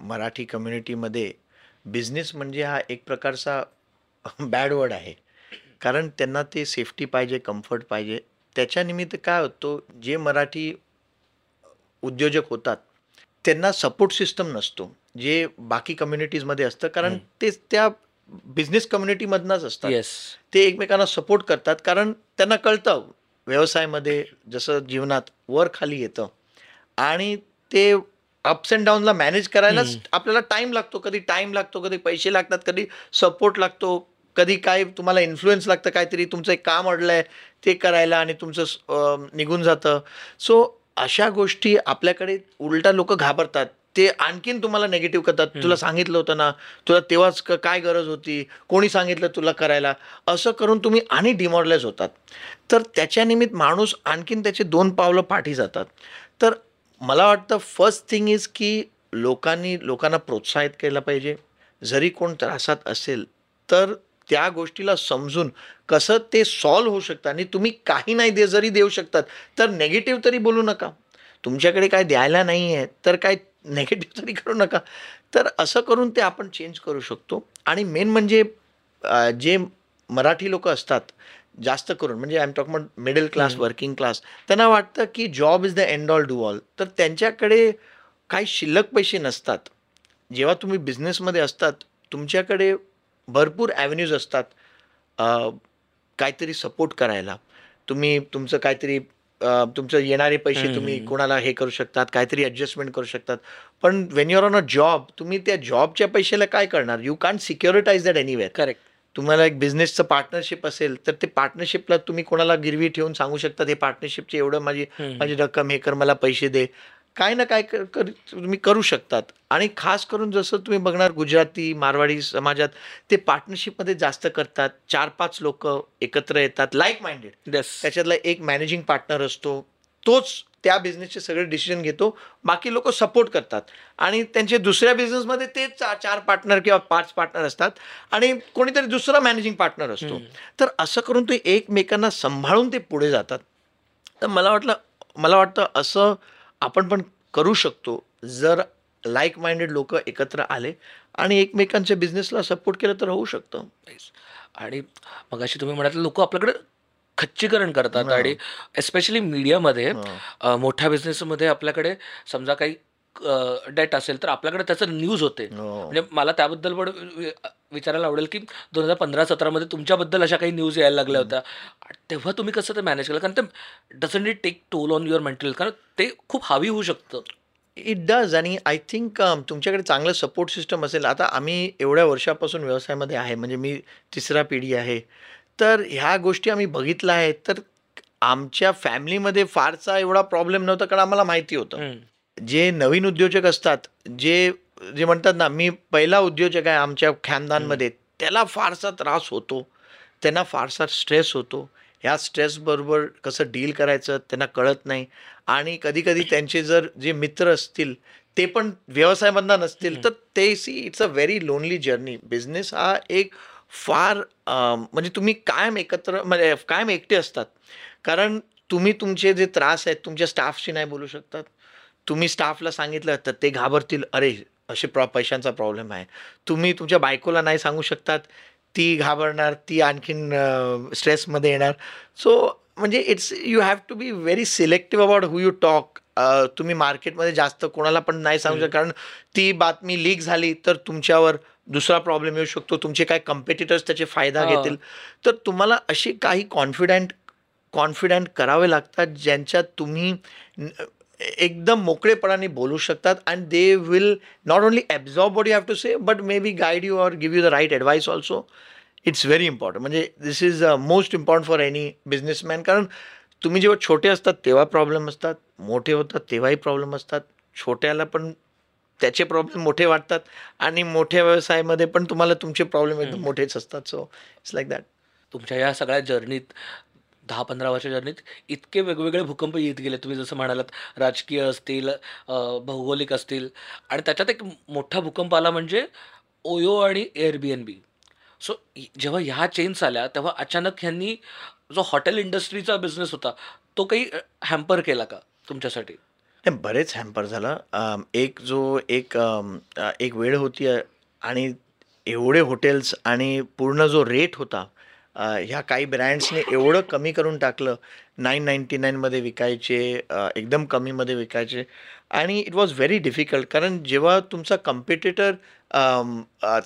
मराठी कम्युनिटीमध्ये बिझनेस म्हणजे हा एक प्रकारचा बॅड वर्ड आहे. कारण त्यांना ते सेफ्टी पाहिजे, कम्फर्ट पाहिजे. त्याच्यानिमित्त काय होतो, जे मराठी उद्योजक होतात त्यांना सपोर्ट सिस्टम नसतो जे बाकी कम्युनिटीजमध्ये असतं, कारण ते त्या बिझनेस कम्युनिटीमधनंच असतात. ते एकमेकांना सपोर्ट करतात कारण त्यांना कळतं व्यवसायामध्ये जसं जीवनात वर खाली येतं आणि ते अप्स अँड डाऊनला मॅनेज करायलाच आपल्याला टाईम लागतो. कधी टाईम लागतो, कधी पैसे लागतात, कधी सपोर्ट लागतो, कधी काय तुम्हाला इन्फ्लुएन्स लागतं, काहीतरी तुमचं एक काम अडलं आहे ते करायला आणि तुमचं निघून जातं. सो अशा गोष्टी आपल्याकडे उलटा लोक घाबरतात, ते आणखीन तुम्हाला नेगेटिव्ह करतात. तुला सांगितलं होतं ना, तुला तेव्हाच काय गरज होती, कोणी सांगितलं तुला करायला, असं करून तुम्ही आणि डिमॉरलाइज होतात. तर त्याच्यानिमित्त माणूस आणखीन त्याचे दोन पावलं पाठी जातात. तर मला वाटतं फर्स्ट थिंग इज की लोकांना प्रोत्साहित केलं पाहिजे. जरी कोण त्रासात असेल तर त्या गोष्टीला समजून कसं ते सॉल्व्ह होऊ शकतं. आणि तुम्ही काही नाही जरी देऊ शकतात तर नेगेटिव्ह तरी बोलू नका. तुमच्याकडे काय द्यायला नाही आहे तर काय नेगेटिव्ह तरी करू नका. तर असं करून ते आपण चेंज करू शकतो. आणि मेन म्हणजे जे मराठी लोक असतात जास्त करून, म्हणजे I am talking about middle class, working class, त्यांना वाटतं की job is the end all do all. तर त्यांच्याकडे काही शिल्लक पैसे नसतात. जेव्हा तुम्ही बिझनेसमध्ये असतात तुमच्याकडे भरपूर ॲव्हेन्यूज असतात काहीतरी सपोर्ट करायला. तुम्ही तुमचं काहीतरी तुमचं येणारे पैसे तुम्ही कोणाला हे करू शकतात, काहीतरी ॲडजस्टमेंट करू शकतात. पण when you're on a job तुम्ही त्या जॉबच्या पैशाला काय करणार, you can सिक्युरिटाईज that anywhere. Correct. तुम्हाला एक बिझनेसचं पार्टनरशिप असेल तर ते पार्टनरशिपला तुम्ही कोणाला गिरवी ठेवून सांगू शकता, हे पार्टनरशिपचे एवढं माझी रक्कम हे कर, मला पैसे दे, काय ना काय तुम्ही करू शकतात. आणि खास करून जसं तुम्ही बघणार गुजराती मारवाडी समाजात ते पार्टनरशिपमध्ये जास्त करतात. 4-5 लोक एकत्र येतात, लाईक माइंडेड, त्याच्यातला एक मॅनेजिंग पार्टनर असतो, तोच त्या बिझनेसचे सगळे डिसिजन घेतो, बाकी लोक सपोर्ट करतात. आणि त्यांचे दुसऱ्या बिझनेसमध्ये ते 4 पार्टनर किंवा 5 पार्टनर असतात आणि कोणीतरी दुसरा मॅनेजिंग पार्टनर असतो. तर असं करून ते एकमेकांना सांभाळून ते पुढे जातात. तर मला वाटतं असं आपण पण करू शकतो जर लाईक माइंडेड लोक एकत्र आले आणि एकमेकांच्या बिझनेसला सपोर्ट केलं तर होऊ शकतं. आणि मग अशी तुम्ही म्हणाल लोक आपल्याकडे खच्चीकरण करतात आणि एस्पेशली मीडियामध्ये मोठ्या बिझनेसमध्ये आपल्याकडे समजा काही डेट असेल तर आपल्याकडे त्याचं न्यूज होते. म्हणजे मला त्याबद्दल पण विचारायला आवडेल की 2015-17 तुमच्याबद्दल अशा काही न्यूज यायला लागल्या होत्या, तेव्हा तुम्ही कसं ते मॅनेज केलं? कारण ते doesn't it take toll on your mental, कारण ते खूप हावी होऊ शकतं. It does. आणि आय थिंक तुमच्याकडे चांगलं सपोर्ट सिस्टम असेल. आता आम्ही एवढ्या वर्षापासून व्यवसायामध्ये आहे, म्हणजे मी 3रा पिढी आहे, तर ह्या गोष्टी आम्ही बघितल्या आहेत. तर आमच्या फॅमिलीमध्ये फारसा एवढा प्रॉब्लेम नव्हता कारण आम्हाला माहिती होतं. जे नवीन उद्योजक असतात, जे जे म्हणतात ना मी पहिला उद्योजक आहे आमच्या खानदानमध्ये, त्याला फारसा त्रास होतो, त्यांना फारसा स्ट्रेस होतो. ह्या स्ट्रेसबरोबर कसं डील करायचं त्यांना कळत नाही. आणि कधीकधी त्यांचे जर जे मित्र असतील ते पण व्यवसायामधनं नसतील तर ते see it's a very lonely journey. Business हा एक फार म्हणजे तुम्ही कायम एकत्र म्हणजे कायम एकटे असतात, कारण तुम्ही तुमचे जे त्रास आहेत तुमच्या स्टाफशी नाही बोलू शकतात. तुम्ही स्टाफला सांगितलं तर ते घाबरतील, अरे असे पैशांचा प्रॉब्लेम आहे. तुम्ही तुमच्या बायकोला नाही सांगू शकतात, ती घाबरणार, ती आणखीन स्ट्रेसमध्ये येणार. सो म्हणजे it's you have to be very selective about who you talk. तुम्ही मार्केटमध्ये जास्त कोणाला पण नाही सांगू शकता, कारण ती बातमी लीक झाली तर तुमच्यावर दुसरा प्रॉब्लेम येऊ शकतो, तुमचे काय कॉम्पिटिटर्स त्याचे फायदा घेतील. तर तुम्हाला अशी काही कॉन्फिडंट करावे लागतात ज्यांच्यात तुम्ही एकदम मोकळेपणाने बोलू शकतात. And they will not only absorb what you have to say but may be guide you or give you the right advice also. It's very important, म्हणजे this is most important for any businessman. कारण तुम्ही जेव्हा छोटे असतात तेव्हा problem असतात, मोठे होतात तेव्हाही प्रॉब्लेम असतात. छोट्याला पण त्याचे प्रॉब्लेम मोठे वाटतात आणि मोठ्या व्यवसायामध्ये पण तुम्हाला तुमचे प्रॉब्लेम एकदम मोठेच असतात. So it's like that. तुमच्या या सगळ्या जर्नीत 10-15 वर्षाच्या जर्नीत इतके वेगवेगळे भूकंप येत गेले, तुम्ही जसं म्हणालात राजकीय असतील, भौगोलिक असतील, आणि त्याच्यात एक मोठा भूकंप आला म्हणजे ओयो आणि एअरबीएनबी. सो जेव्हा ह्या चेंज आल्या तेव्हा अचानक ह्यांनी जो हॉटेल इंडस्ट्रीचा बिझनेस होता तो काही हॅम्पर केला का तुमच्यासाठी? नाही, बरेच हॅम्पर झालं. एक वेळ होती आणि एवढे हॉटेल्स आणि पूर्ण जो रेट होता ह्या काही ब्रँड्सने एवढं कमी करून टाकलं. 999 मध्ये विकायचे, एकदम कमीमध्ये विकायचे. आणि इट वॉज व्हेरी डिफिकल्ट, कारण जेव्हा तुमचा कम्पिटिटर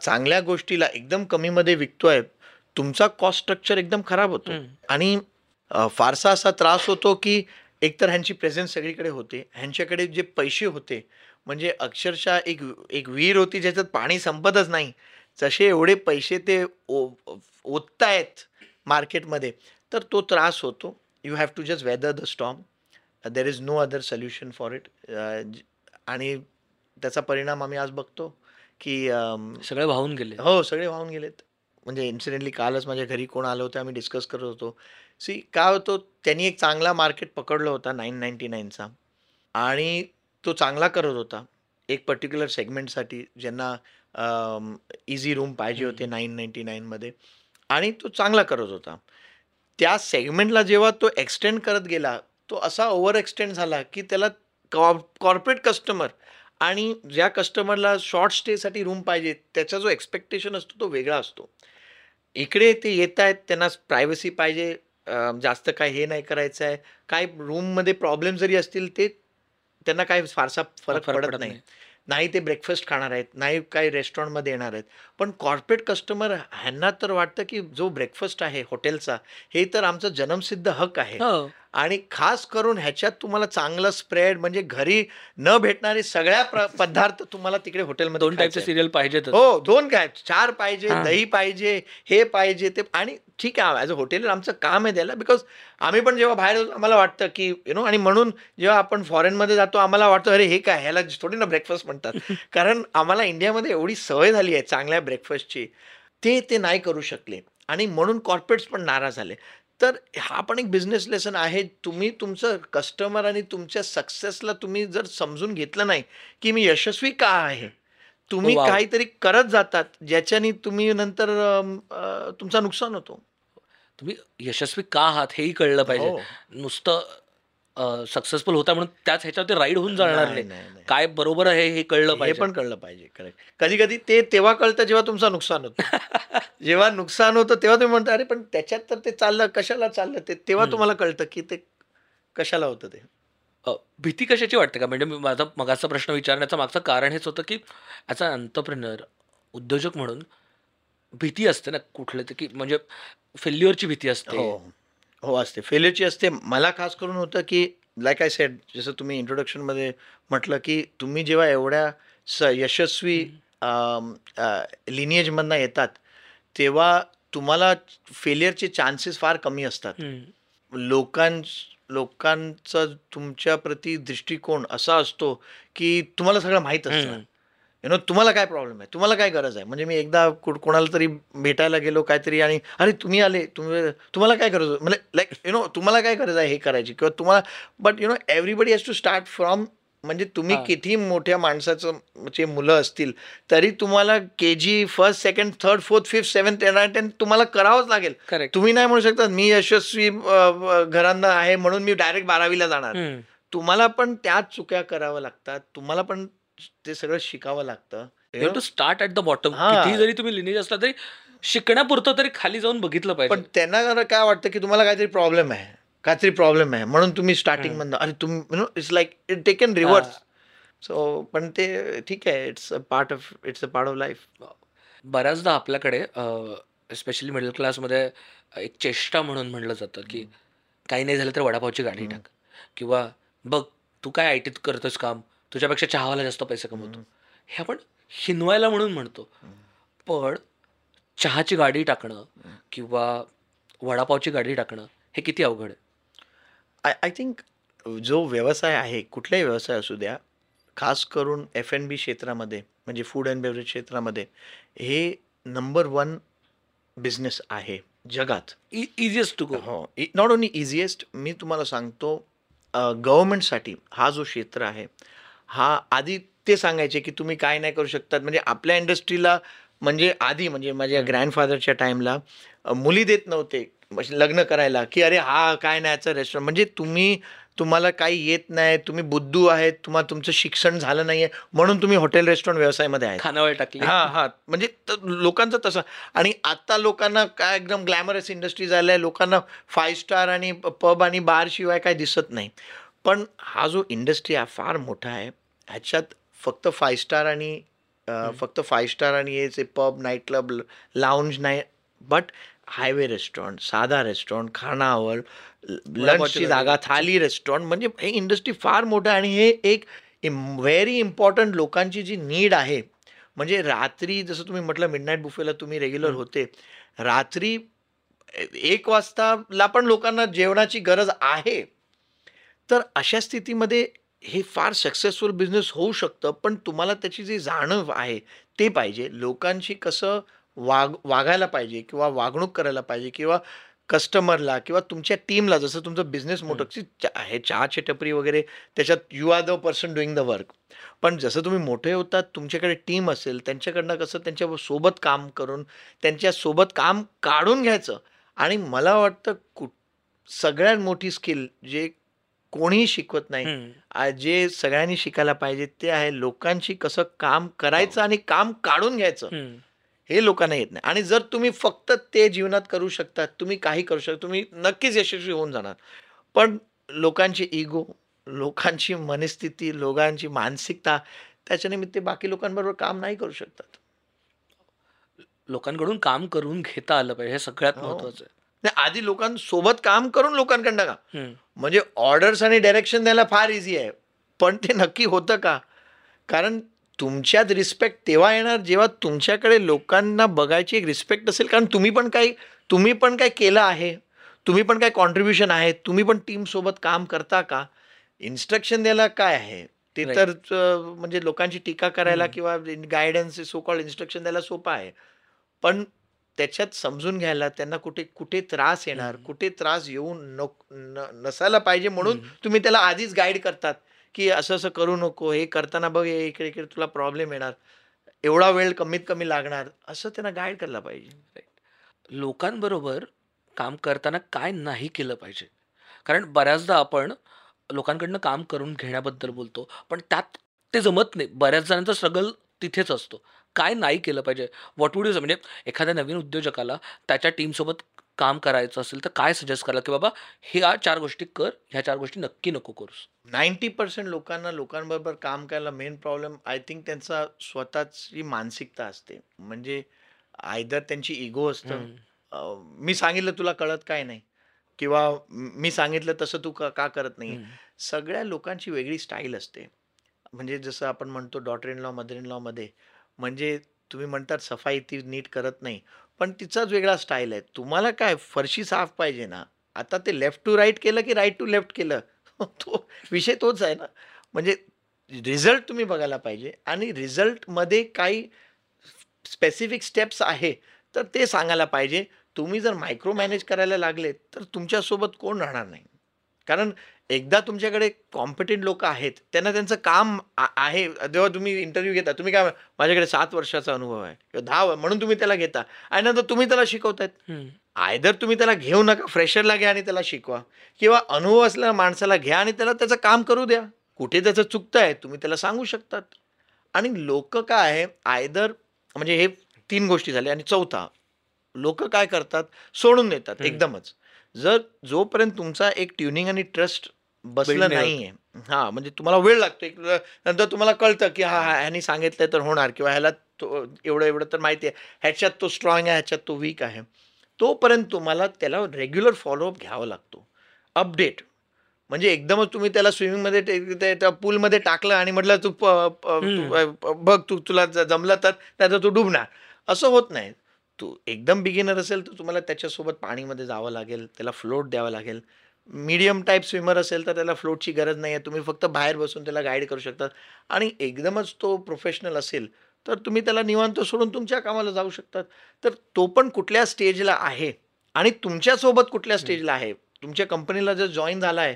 चांगल्या गोष्टीला एकदम कमीमध्ये विकतो आहे, तुमचा कॉस्ट स्ट्रक्चर एकदम खराब होतो. आणि फारसा असा त्रास होतो की एकतर ह्यांची प्रेझेन्स सगळीकडे होते, ह्यांच्याकडे जे पैसे होते, म्हणजे अक्षरशः एक विहीर होती ज्याच्यात पाणी संपतच नाही, जसे एवढे पैसे ते ओततायत मार्केटमध्ये, तर तो त्रास होतो. You have to just weather the storm, there is no other solution for it. आणि त्याचा परिणाम आम्ही आज बघतो की सगळे वाहून गेले. हो, सगळे वाहून गेलेत. म्हणजे इन्सिडेंटली कालच माझ्या घरी कोण आलं होतं, आम्ही डिस्कस करत होतो. काय होतो, त्यांनी एक चांगला मार्केट पकडला होता 999चा, आणि तो चांगला करत होता एक पर्टिक्युलर सेगमेंटसाठी, ज्यांना इझी रूम पाहिजे होते 999 मध्ये, आणि तो चांगला करत होता. त्या सेगमेंटला जेव्हा तो एक्सटेंड करत गेला, तो असा ओव्हर एक्सटेंड झाला की त्याला कॉर्पोरेट कस्टमर आणि ज्या कस्टमरला शॉर्ट स्टेसाठी रूम पाहिजे त्याचा जो एक्सपेक्टेशन असतो तो वेगळा असतो. इकडे ते येत आहेत, त्यांना प्रायव्हसी पाहिजे, जास्त काय हे नाही करायचं आहे, काय रूममध्ये प्रॉब्लेम जरी असतील ते त्यांना काय फारसा फरक पडत नाही, नाही ते ब्रेकफास्ट खाणार आहेत, नाही काही रेस्टॉरंटमध्ये येणार आहेत. पण कॉर्पोरेट कस्टमर ह्यांना तर वाटतं की जो ब्रेकफास्ट आहे हॉटेलचा, हे तर आमचा जन्मसिद्ध हक्क आहे, आणि खास करून ह्याच्यात तुम्हाला चांगलं स्प्रेड, म्हणजे घरी न भेटणारे सगळ्या पदार्थ तुम्हाला तिकडे हॉटेलमध्ये. 2 टाईपचे सिरियल पाहिजेत. हो, 2 काय 4 पाहिजे, दही पाहिजे, हे पाहिजे ते. आणि ठीक आहे, ॲज अ हॉटेलर आमचं काम आहे द्यायला, बिकॉज आम्ही पण जेव्हा बाहेर होतो आम्हाला वाटतं की यु नो, आणि म्हणून जेव्हा आपण फॉरेनमध्ये जातो आम्हाला वाटतं अरे हे काय, ह्याला थोडी ना ब्रेकफास्ट म्हणतात, कारण आम्हाला इंडियामध्ये एवढी सवय झाली आहे चांगल्या ब्रेकफास्टची, ते नाही करू शकले. आणि म्हणून कॉर्पोरेट्स पण नाराज झाले. तर हा पण एक बिझनेस लेसन आहे. तुम्ही तुमचं कस्टमर आणि तुमच्या सक्सेसला तुम्ही जर समजून घेतलं नाही की मी यशस्वी का आहे, तुम्ही काहीतरी करत जातात ज्याच्याने तुम्ही नंतर तुमचं नुकसान होतो. तुम्ही यशस्वी का आहात हेही कळलं पाहिजे. नुसतं सक्सेसफुल होता म्हणून त्याच ह्याच्यावरती राईड होऊन जाणार नाही, काय बरोबर आहे हे कळलं पाहिजे, पण कळलं पाहिजे. करेक्ट. कधी कधी ते तेव्हा कळतं जेव्हा तुमचं नुकसान होतं. जेव्हा नुकसान होतं तेव्हा तुम्ही म्हणता अरे पण त्याच्यात तर ते चाललं, कशाला चाललं ते, तेव्हा तुम्हाला कळतं की ते कशाला होतं. ते भीती कशाची वाटते का, म्हणजे माझा मगाचा प्रश्न विचारण्याचं मागचं कारण हेच होतं की ॲज अ एंटरप्रेन्युअर, उद्योजक म्हणून भीती असते ना कुठलं तर, की म्हणजे फेल्युअरची भीती असते. हो असते, फेल्युअरची असते. मला खास करून होतं की लाईक आय सेड, जसं तुम्ही इंट्रोडक्शनमध्ये म्हटलं की तुम्ही जेव्हा एवढ्या यशस्वी लिनिएजमधनं येतात तेव्हा तुम्हाला फेलियरचे चान्सेस फार कमी असतात. लोकांचा तुमच्या प्रति दृष्टिकोन असा असतो की तुम्हाला सगळं माहीत असतं, यु नो, तुम्हाला काय प्रॉब्लेम आहे, तुम्हाला काय गरज आहे. म्हणजे मी एकदा कोणाला तरी भेटायला गेलो काहीतरी, आणि अरे तुम्ही आले, तुम्हाला काय गरज, म्हणजे लाईक यु नो, तुम्हाला काय गरज आहे हे करायची, किंवा तुम्हाला, but you know everybody has to start from, म्हणजे तुम्ही किती मोठ्या माणसाचं जे मुलं असतील तरी तुम्हाला KG 1st 2nd 3rd 4th 5th 7th 8th 9th 10 तुम्हाला करावंच लागेल. तुम्ही नाही म्हणू शकता मी यशस्वी घरांना आहे म्हणून मी डायरेक्ट 12वीला जाणार. तुम्हाला पण त्याच चुक्या कराव्या लागतात, तुम्हाला पण ते सगळं शिकावं लागतं. You have to start at the bottom. किती जरी तुम्ही लिनिज असला तरी शिकण्यापुरतं तरी खाली जाऊन बघितलं पाहिजे. पण त्यांना काय वाटतं की तुम्हाला काहीतरी प्रॉब्लेम आहे, काहीतरी प्रॉब्लेम आहे म्हणून तुम्ही स्टार्टिंग म्हणता अरे तुम्ही you know it's like it taken reverse. So पण ते ठीक आहे, it's a part of life. बऱ्याचदा आपल्याकडे स्पेशली मिडल क्लासमध्ये एक चेष्टा म्हणून म्हटलं जातं की काही नाही झालं तर वडापावची गाडी टाक, किंवा बघ तू काय IT करतोस काम, तुझ्यापेक्षा चहावाला जास्त पैसे कमवतो. हे आपण हिनवायला म्हणून म्हणतो, पण चहाची गाडी टाकणं किंवा वडापावची गाडी टाकणं हे किती अवघड आहे. आय थिंक जो व्यवसाय आहे, कुठलाही व्यवसाय असू द्या, खास करून F&B क्षेत्रामध्ये, म्हणजे फूड अँड बेवरेज क्षेत्रामध्ये, हे नंबर 1 बिझनेस आहे जगात. Easiest to go. हो, नॉट ओनली इझिएस्ट, मी तुम्हाला सांगतो गव्हर्नमेंटसाठी हा जो क्षेत्र आहे, हा आधी ते सांगायचे की तुम्ही काय नाही करू शकतात. म्हणजे आपल्या इंडस्ट्रीला, म्हणजे आधी म्हणजे माझ्या ग्रँडफादरच्या टाईमला मुली देत नव्हते, लग्न करायला की अरे हा काय नाही याचं रेस्टॉरंट, म्हणजे तुम्ही तुम्हाला काही येत नाही, तुम्ही बुद्धू आहेत, तुम्हाला तुमचं शिक्षण झालं नाही आहे म्हणून तुम्ही हॉटेल रेस्टॉरंट व्यवसायामध्ये आहे, खानावळ टाकली. हां हां, म्हणजे लोकांचं तसं. आणि आता लोकांना काय एकदम ग्लॅमरस इंडस्ट्री झाल्या, लोकांना 5 स्टार आणि पब आणि बारशिवाय काय दिसत नाही. पण हा जो इंडस्ट्री हा फार मोठा आहे, ह्याच्यात फक्त 5 स्टार आणि फक्त 5 स्टार आणि याचे पब, नाईट क्लब, लाऊंज नाही, बट हायवे रेस्टॉरंट, साधा रेस्टॉरंट, खानावळ, लंचची जागा, थाली रेस्टॉरंट, म्हणजे हे इंडस्ट्री फार मोठं आहे. आणि हे एक व्हेरी इम्पॉर्टंट लोकांची जी नीड आहे, म्हणजे रात्री जसं तुम्ही म्हटलं मिडनाईट बुफेला तुम्ही रेग्युलर होते, रात्री 1 वाजताला पण लोकांना जेवणाची गरज आहे. तर अशा स्थितीमध्ये हे फार सक्सेसफुल बिझनेस होऊ शकतं, पण तुम्हाला त्याची जी जाणीव आहे ते पाहिजे, लोकांशी कसं वागायला पाहिजे किंवा वागणूक करायला पाहिजे, किंवा कस्टमरला किंवा तुमच्या टीमला, जसं तुमचं बिझनेस मोठं आहे, चहाचे टपरी वगैरे त्याच्यात you are the person doing the work, पण जसं तुम्ही मोठे होतात तुमच्याकडे टीम असेल, त्यांच्याकडनं कसं त्यांच्यासोबत काम करून त्यांच्यासोबत काम काढून घ्यायचं. आणि मला वाटतं सगळ्यात मोठी स्किल जे कोणीही शिकवत नाही, जे सगळ्यांनी शिकायला पाहिजे, ते आहे लोकांशी कसं काम करायचं आणि काम काढून घ्यायचं, हे लोकांना येत नाही. आणि जर तुम्ही फक्त ते जीवनात करू शकता, तुम्ही काही करू शकता, तुम्ही नक्कीच यशस्वी होऊन जाणार. पण लोकांची इगो, लोकांची मनस्थिती, लोकांची मानसिकता, त्याच्यानिमित्त बाकी लोकांबरोबर काम नाही करू शकतात. लोकांकडून काम करून घेता आलं पाहिजे, हे सगळ्यात महत्वाचं आहे. आधी लोकांसोबत काम करून लोकांकडनं का, म्हणजे ऑर्डर्स आणि डायरेक्शन द्यायला फार इझी आहे, पण ते नक्की होतं का? कारण तुमच्यात रिस्पेक्ट तेव्हा येणार जेव्हा तुमच्याकडे लोकांना बघायची एक रिस्पेक्ट असेल, कारण तुम्ही पण काय केलं आहे, तुम्ही पण काय कॉन्ट्रीब्युशन आहे, तुम्ही पण टीमसोबत काम करता का? इन्स्ट्रक्शन द्यायला काय आहे ते तर म्हणजे लोकांची टीका करायला किंवा गायडन्स, सो कॉल्ड इन्स्ट्रक्शन द्यायला सोपं आहे, पण त्याच्यात समजून घ्यायला, त्यांना कुठे त्रास येणार, कुठे त्रास येऊ नसायला पाहिजे म्हणून तुम्ही त्याला आधीच गाईड करतात की असं असं करू नको, हे करताना बघ इकडे इकडे तुला प्रॉब्लेम येणार, एवढा वेळ कमीत कमी लागणार, असं त्यांना गाईड करायला पाहिजे. लोकांबरोबर काम करताना काय नाही केलं पाहिजे, कारण बऱ्याचदा आपण लोकांकडनं काम करून घेण्याबद्दल बोलतो पण त्यात ते जमत नाही, बऱ्याच जणांचा स्ट्रगल तिथेच असतो. काय नाही केलं पाहिजे, व्हॉट वूड यू, म्हणजे एखाद्या नवीन उद्योजकाला त्याच्या टीमसोबत काम करायचं असेल तर काय सजेस्ट करायला की बाबा ह्या 4 गोष्टी कर, ह्या 4 गोष्टी नक्की नको करूस? 90% लोकांना लोकांबरोबर काम करायला मेन प्रॉब्लेम आय थिंक त्यांचा स्वतःची मानसिकता असते, म्हणजे आयदर त्यांची इगो असतं, मी सांगितलं तुला कळत काय नाही, किंवा मी सांगितलं तसं तू का करत नाही. सगळ्या लोकांची वेगळी स्टाईल असते, म्हणजे जसं आपण म्हणतो daughter in law, mother in लॉमध्ये, म्हणजे तुम्ही म्हणतात सफाई ती नीट करत नाही, पण तिचाच वेगळा स्टाईल आहे. तुम्हाला काय फरशी साफ पाहिजे ना, आता ते लेफ्ट टू राईट केलं की राईट टू लेफ्ट केलं, तो विषय तोच आहे ना, म्हणजे रिझल्ट तुम्ही बघायला पाहिजे. आणि रिझल्टमध्ये काही स्पेसिफिक स्टेप्स आहे तर ते सांगायला पाहिजे. तुम्ही जर मायक्रो मॅनेज करायला लागले तर तुमच्यासोबत कोण राहणार नाही, कारण एकदा तुमच्याकडे कॉम्पिटंट लोक आहेत, त्यांना त्यांचं काम आहे. जेव्हा तुम्ही इंटरव्ह्यू घेता तुम्ही काय, माझ्याकडे 7 वर्षाचा अनुभव आहे किंवा 10, म्हणून तुम्ही त्याला घेता आणि नंतर तुम्ही त्याला शिकवतायत. आयदर तुम्ही त्याला घेऊ नका, फ्रेशरला घ्या आणि त्याला शिकवा, किंवा अनुभव असलेल्या माणसाला घ्या आणि त्याला त्याचं काम करू द्या. कुठे त्याचं चुकतं आहे तुम्ही त्याला सांगू शकतात. आणि लोक काय आहे, आयदर म्हणजे हे 3 गोष्टी झाल्या. आणि 4था, लोक काय करतात, सोडून देतात एकदमच. जर जोपर्यंत तुमचा एक ट्युनिंग आणि ट्रस्ट बसलं नाहीये, हा म्हणजे तुम्हाला वेळ लागतो, एक नंतर तुम्हाला कळतं की हा ह्यानी सांगितलं तर होणार, किंवा ह्याला तो एवढं तर माहिती आहे, ह्याच्यात तो स्ट्रॉंग आहे, ह्याच्यात तो वीक आहे, तोपर्यंत तुम्हाला त्याला रेग्युलर फॉलोअप घ्यावा लागतो, अपडेट. म्हणजे एकदमच तुम्ही त्याला स्विमिंगमध्ये पूलमध्ये टाकलं आणि म्हटलं तू बघ तुला जमलं तर त्याचं तू डुबणार, असं होत नाही. तू एकदम बिगिनर असेल तर तुम्हाला त्याच्यासोबत पाणीमध्ये जावं लागेल, त्याला फ्लोट द्यावा लागेल. मीडियम टाईप स्विमर असेल तर त्याला फ्लोटची गरज नाही आहे, तुम्ही फक्त बाहेर बसून त्याला गाईड करू शकतात. आणि एकदमच तो प्रोफेशनल असेल तर तुम्ही त्याला निवांत सोडून तुमच्या कामाला जाऊ शकतात. तर तो पण कुठल्या स्टेजला आहे आणि तुमच्यासोबत कुठल्या स्टेजला आहे, तुमच्या कंपनीला जर जॉईन झाला आहे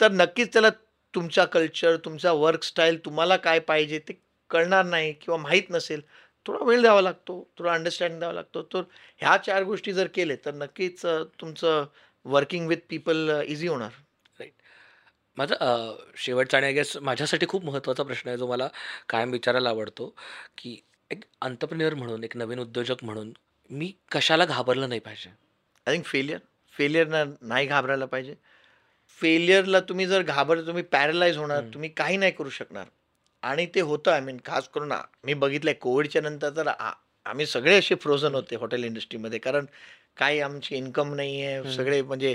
तर नक्कीच त्याला तुमचा कल्चर, तुमचा वर्क स्टाईल, तुम्हाला काय पाहिजे ते कळणार नाही किंवा माहीत नसेल. थोडा वेळ द्यावा लागतो, थोडा अंडरस्टँडिंग द्यावा लागतो. तर ह्या चार गोष्टी जर केले तर नक्कीच तुमचं वर्किंग विथ पीपल इझी होणार. राईट. माझा शेवटचा आणि आय गेस माझ्यासाठी खूप महत्त्वाचा प्रश्न आहे जो मला कायम विचारायला आवडतो की एक एंटरप्रेन्युअर म्हणून, एक नवीन उद्योजक म्हणून मी कशाला घाबरलं नाही पाहिजे? आय थिंक फेलियरना नाही घाबरायला पाहिजे. फेलियरला तुम्ही जर घाबरले तुम्ही पॅरलाइज होणार, तुम्ही काही नाही करू शकणार. आणि ते होतं, आय मीन खास करून मी बघितलं आहे कोविडच्या नंतर तर आम्ही सगळे असे फ्रोझन होते हॉटेल इंडस्ट्रीमध्ये, कारण काही आमची इन्कम नाही आहे. सगळे म्हणजे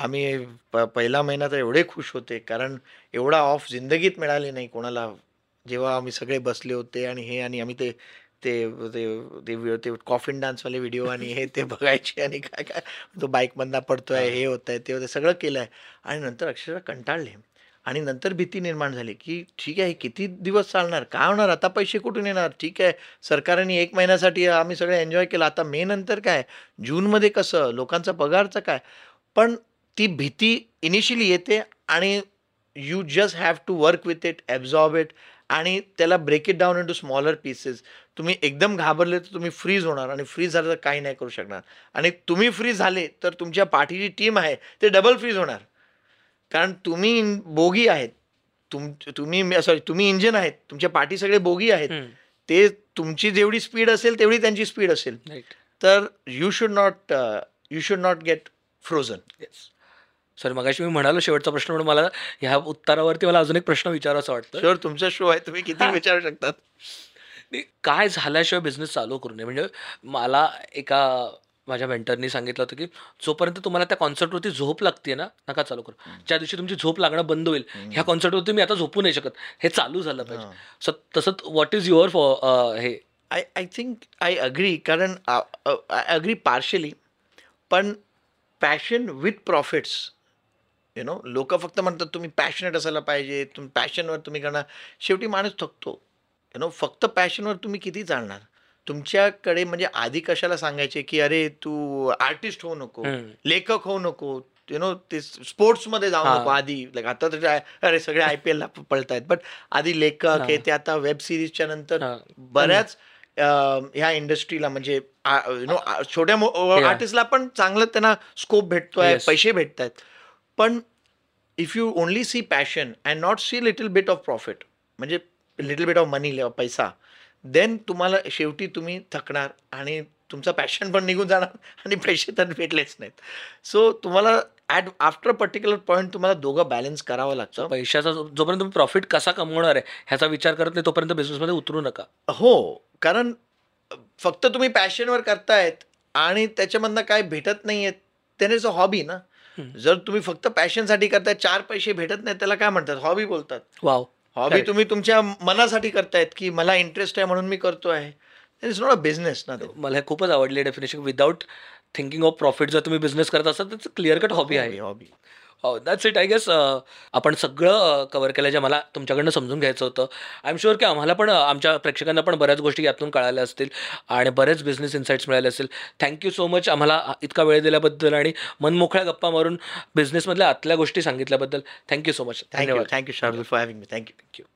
आम्ही पहिला महिना तर एवढे खुश होते कारण एवढा ऑफ जिंदगीत मिळाले नाही कोणाला, जेव्हा आम्ही सगळे बसले होते आणि हे आणि आम्ही ते ते ते ते कॉफिन डान्सवाले व्हिडिओ आणि हे ते बघायचे आणि काय काय तो बाईकमधनं पडतो आहे, हे होत आहे, ते होतं, सगळं केलं आहे. आणि नंतर अक्षरशः कंटाळले आणि नंतर भीती निर्माण झाली की ठीक आहे किती दिवस चालणार, काय होणार, आता पैसे कुठून येणार. ठीक आहे सरकारने एक महिन्यासाठी आम्ही सगळं एन्जॉय केलं, आता मे नंतर काय, जूनमध्ये कसं, लोकांचा पगारचं काय. पण ती भीती इनिशियली येते आणि you just have to work with it, absorb it आणि त्याला break it down into smaller pieces. तुम्ही एकदम घाबरले तर तुम्ही फ्रीज होणार आणि फ्रीज झालं तर काही नाही करू शकणार. आणि तुम्ही फ्रीज झाले तर तुमच्या पाठीची टीम आहे ते डबल फ्रीज होणार, कारण तुम्ही बोगी आहेत, तुम्ही इंजिन आहेत, तुमच्या पाठी सगळे बोगी आहेत. ते तुमची जेवढी स्पीड असेल तेवढी त्यांची स्पीड असेल. तर you should not get frozen. Yes sir, मगाशी मी म्हणालो शेवटचा प्रश्न म्हणून मला ह्या उत्तरावरती मला अजून एक प्रश्न विचारायचा वाटतं. सर तुमचा शो आहे, तुम्ही किती विचारू शकतात. काय झाल्याशिवाय बिझनेस चालू करू नये. म्हणजे मला एका माझ्या मेंटरनी सांगितलं होतं की जोपर्यंत तुम्हाला त्या कॉन्सर्टवरती झोप लागते ना, नका चालू करू. ज्या दिवशी तुमची झोप लागणं बंद होईल, ह्या कॉन्सर्टवरती मी आता झोपू नाही शकत, हे चालू झालं पाहिजे. सो तसंच व्हॉट इज युअर फॉर हे? आय थिंक आय अग्री, कारण आय अग्री पार्शली. पण passion with profits, you know, लोक फक्त म्हणतात तुम्ही पॅशनेट असायला पाहिजे, तुम्ही पॅशनवर तुम्ही करणार. शेवटी माणूस थकतो, यु नो. फक्त पॅशनवर तुम्ही किती चालणार? तुमच्याकडे म्हणजे आधी कशाला सांगायचे की अरे तू आर्टिस्ट होऊ नको, लेखक होऊ नको, यु नो, ते स्पोर्ट्समध्ये जाऊ नको. आधी लाईक आता तर अरे सगळे IPLला पळत आहेत, बट आधी लेखक हे ते आता वेब सिरीजच्या नंतर बऱ्याच ह्या इंडस्ट्रीला म्हणजे यु नो छोट्या आर्टिस्टला पण चांगलं त्यांना स्कोप भेटतोय, पैसे भेटत आहेत. पण if you only see passion and not see little bit of profit, म्हणजे लिटिल बिट ऑफ मनी, पैसा, देन तुम्हाला शेवटी तुम्ही थकणार आणि तुमचा पॅशन पण निघून जाणार आणि पैसे तर भेटलेच नाहीत. सो तुम्हाला आफ्टर अ पर्टिक्युलर पॉईंट तुम्हाला दोघं बॅलन्स करावं लागतं. पैशाचा जोपर्यंत तुम्ही प्रॉफिट कसा कमवणार आहे ह्याचा विचार करत नाही तोपर्यंत बिझनेसमध्ये उतरू नका. हो, कारण फक्त तुम्ही पॅशनवर करतायत आणि त्याच्यामधनं काय भेटत नाही आहेत, त्याने जो हॉबी ना, जर तुम्ही फक्त पॅशनसाठी करताय, चार पैसे भेटत नाही, त्याला काय म्हणतात? हॉबी बोलतात. वाव, हॉबी तुम्ही तुमच्या मनासाठी करतायत की मला इंटरेस्ट आहे म्हणून मी करतो आहे. It is not a business ना. मला हे खूपच आवडली definition, without thinking of profit जर तुम्ही बिझनेस करत असाल तर क्लिअर कट हॉबी आहे. हॉबी, हो, दॅट्स इट. आय गेस आपण सगळं कव्हर केलं जे मला तुमच्याकडनं समजून घ्यायचं होतं. आय एम शुअर की आम्हाला पण, आमच्या प्रेक्षकांना पण बऱ्याच गोष्टी यातून कळाल्या असतील आणि बरेच बिझनेस इन्साईट्स मिळाले असतील. थँक्यू सो मच आम्हाला इतका वेळ दिल्याबद्दल आणि मनमोकळ्या गप्पा मारून बिझनेसमधल्या आतल्या गोष्टी सांगितल्याबद्दल. Thank you so much. Thank you. Thank you Shardul for having me. Thank you.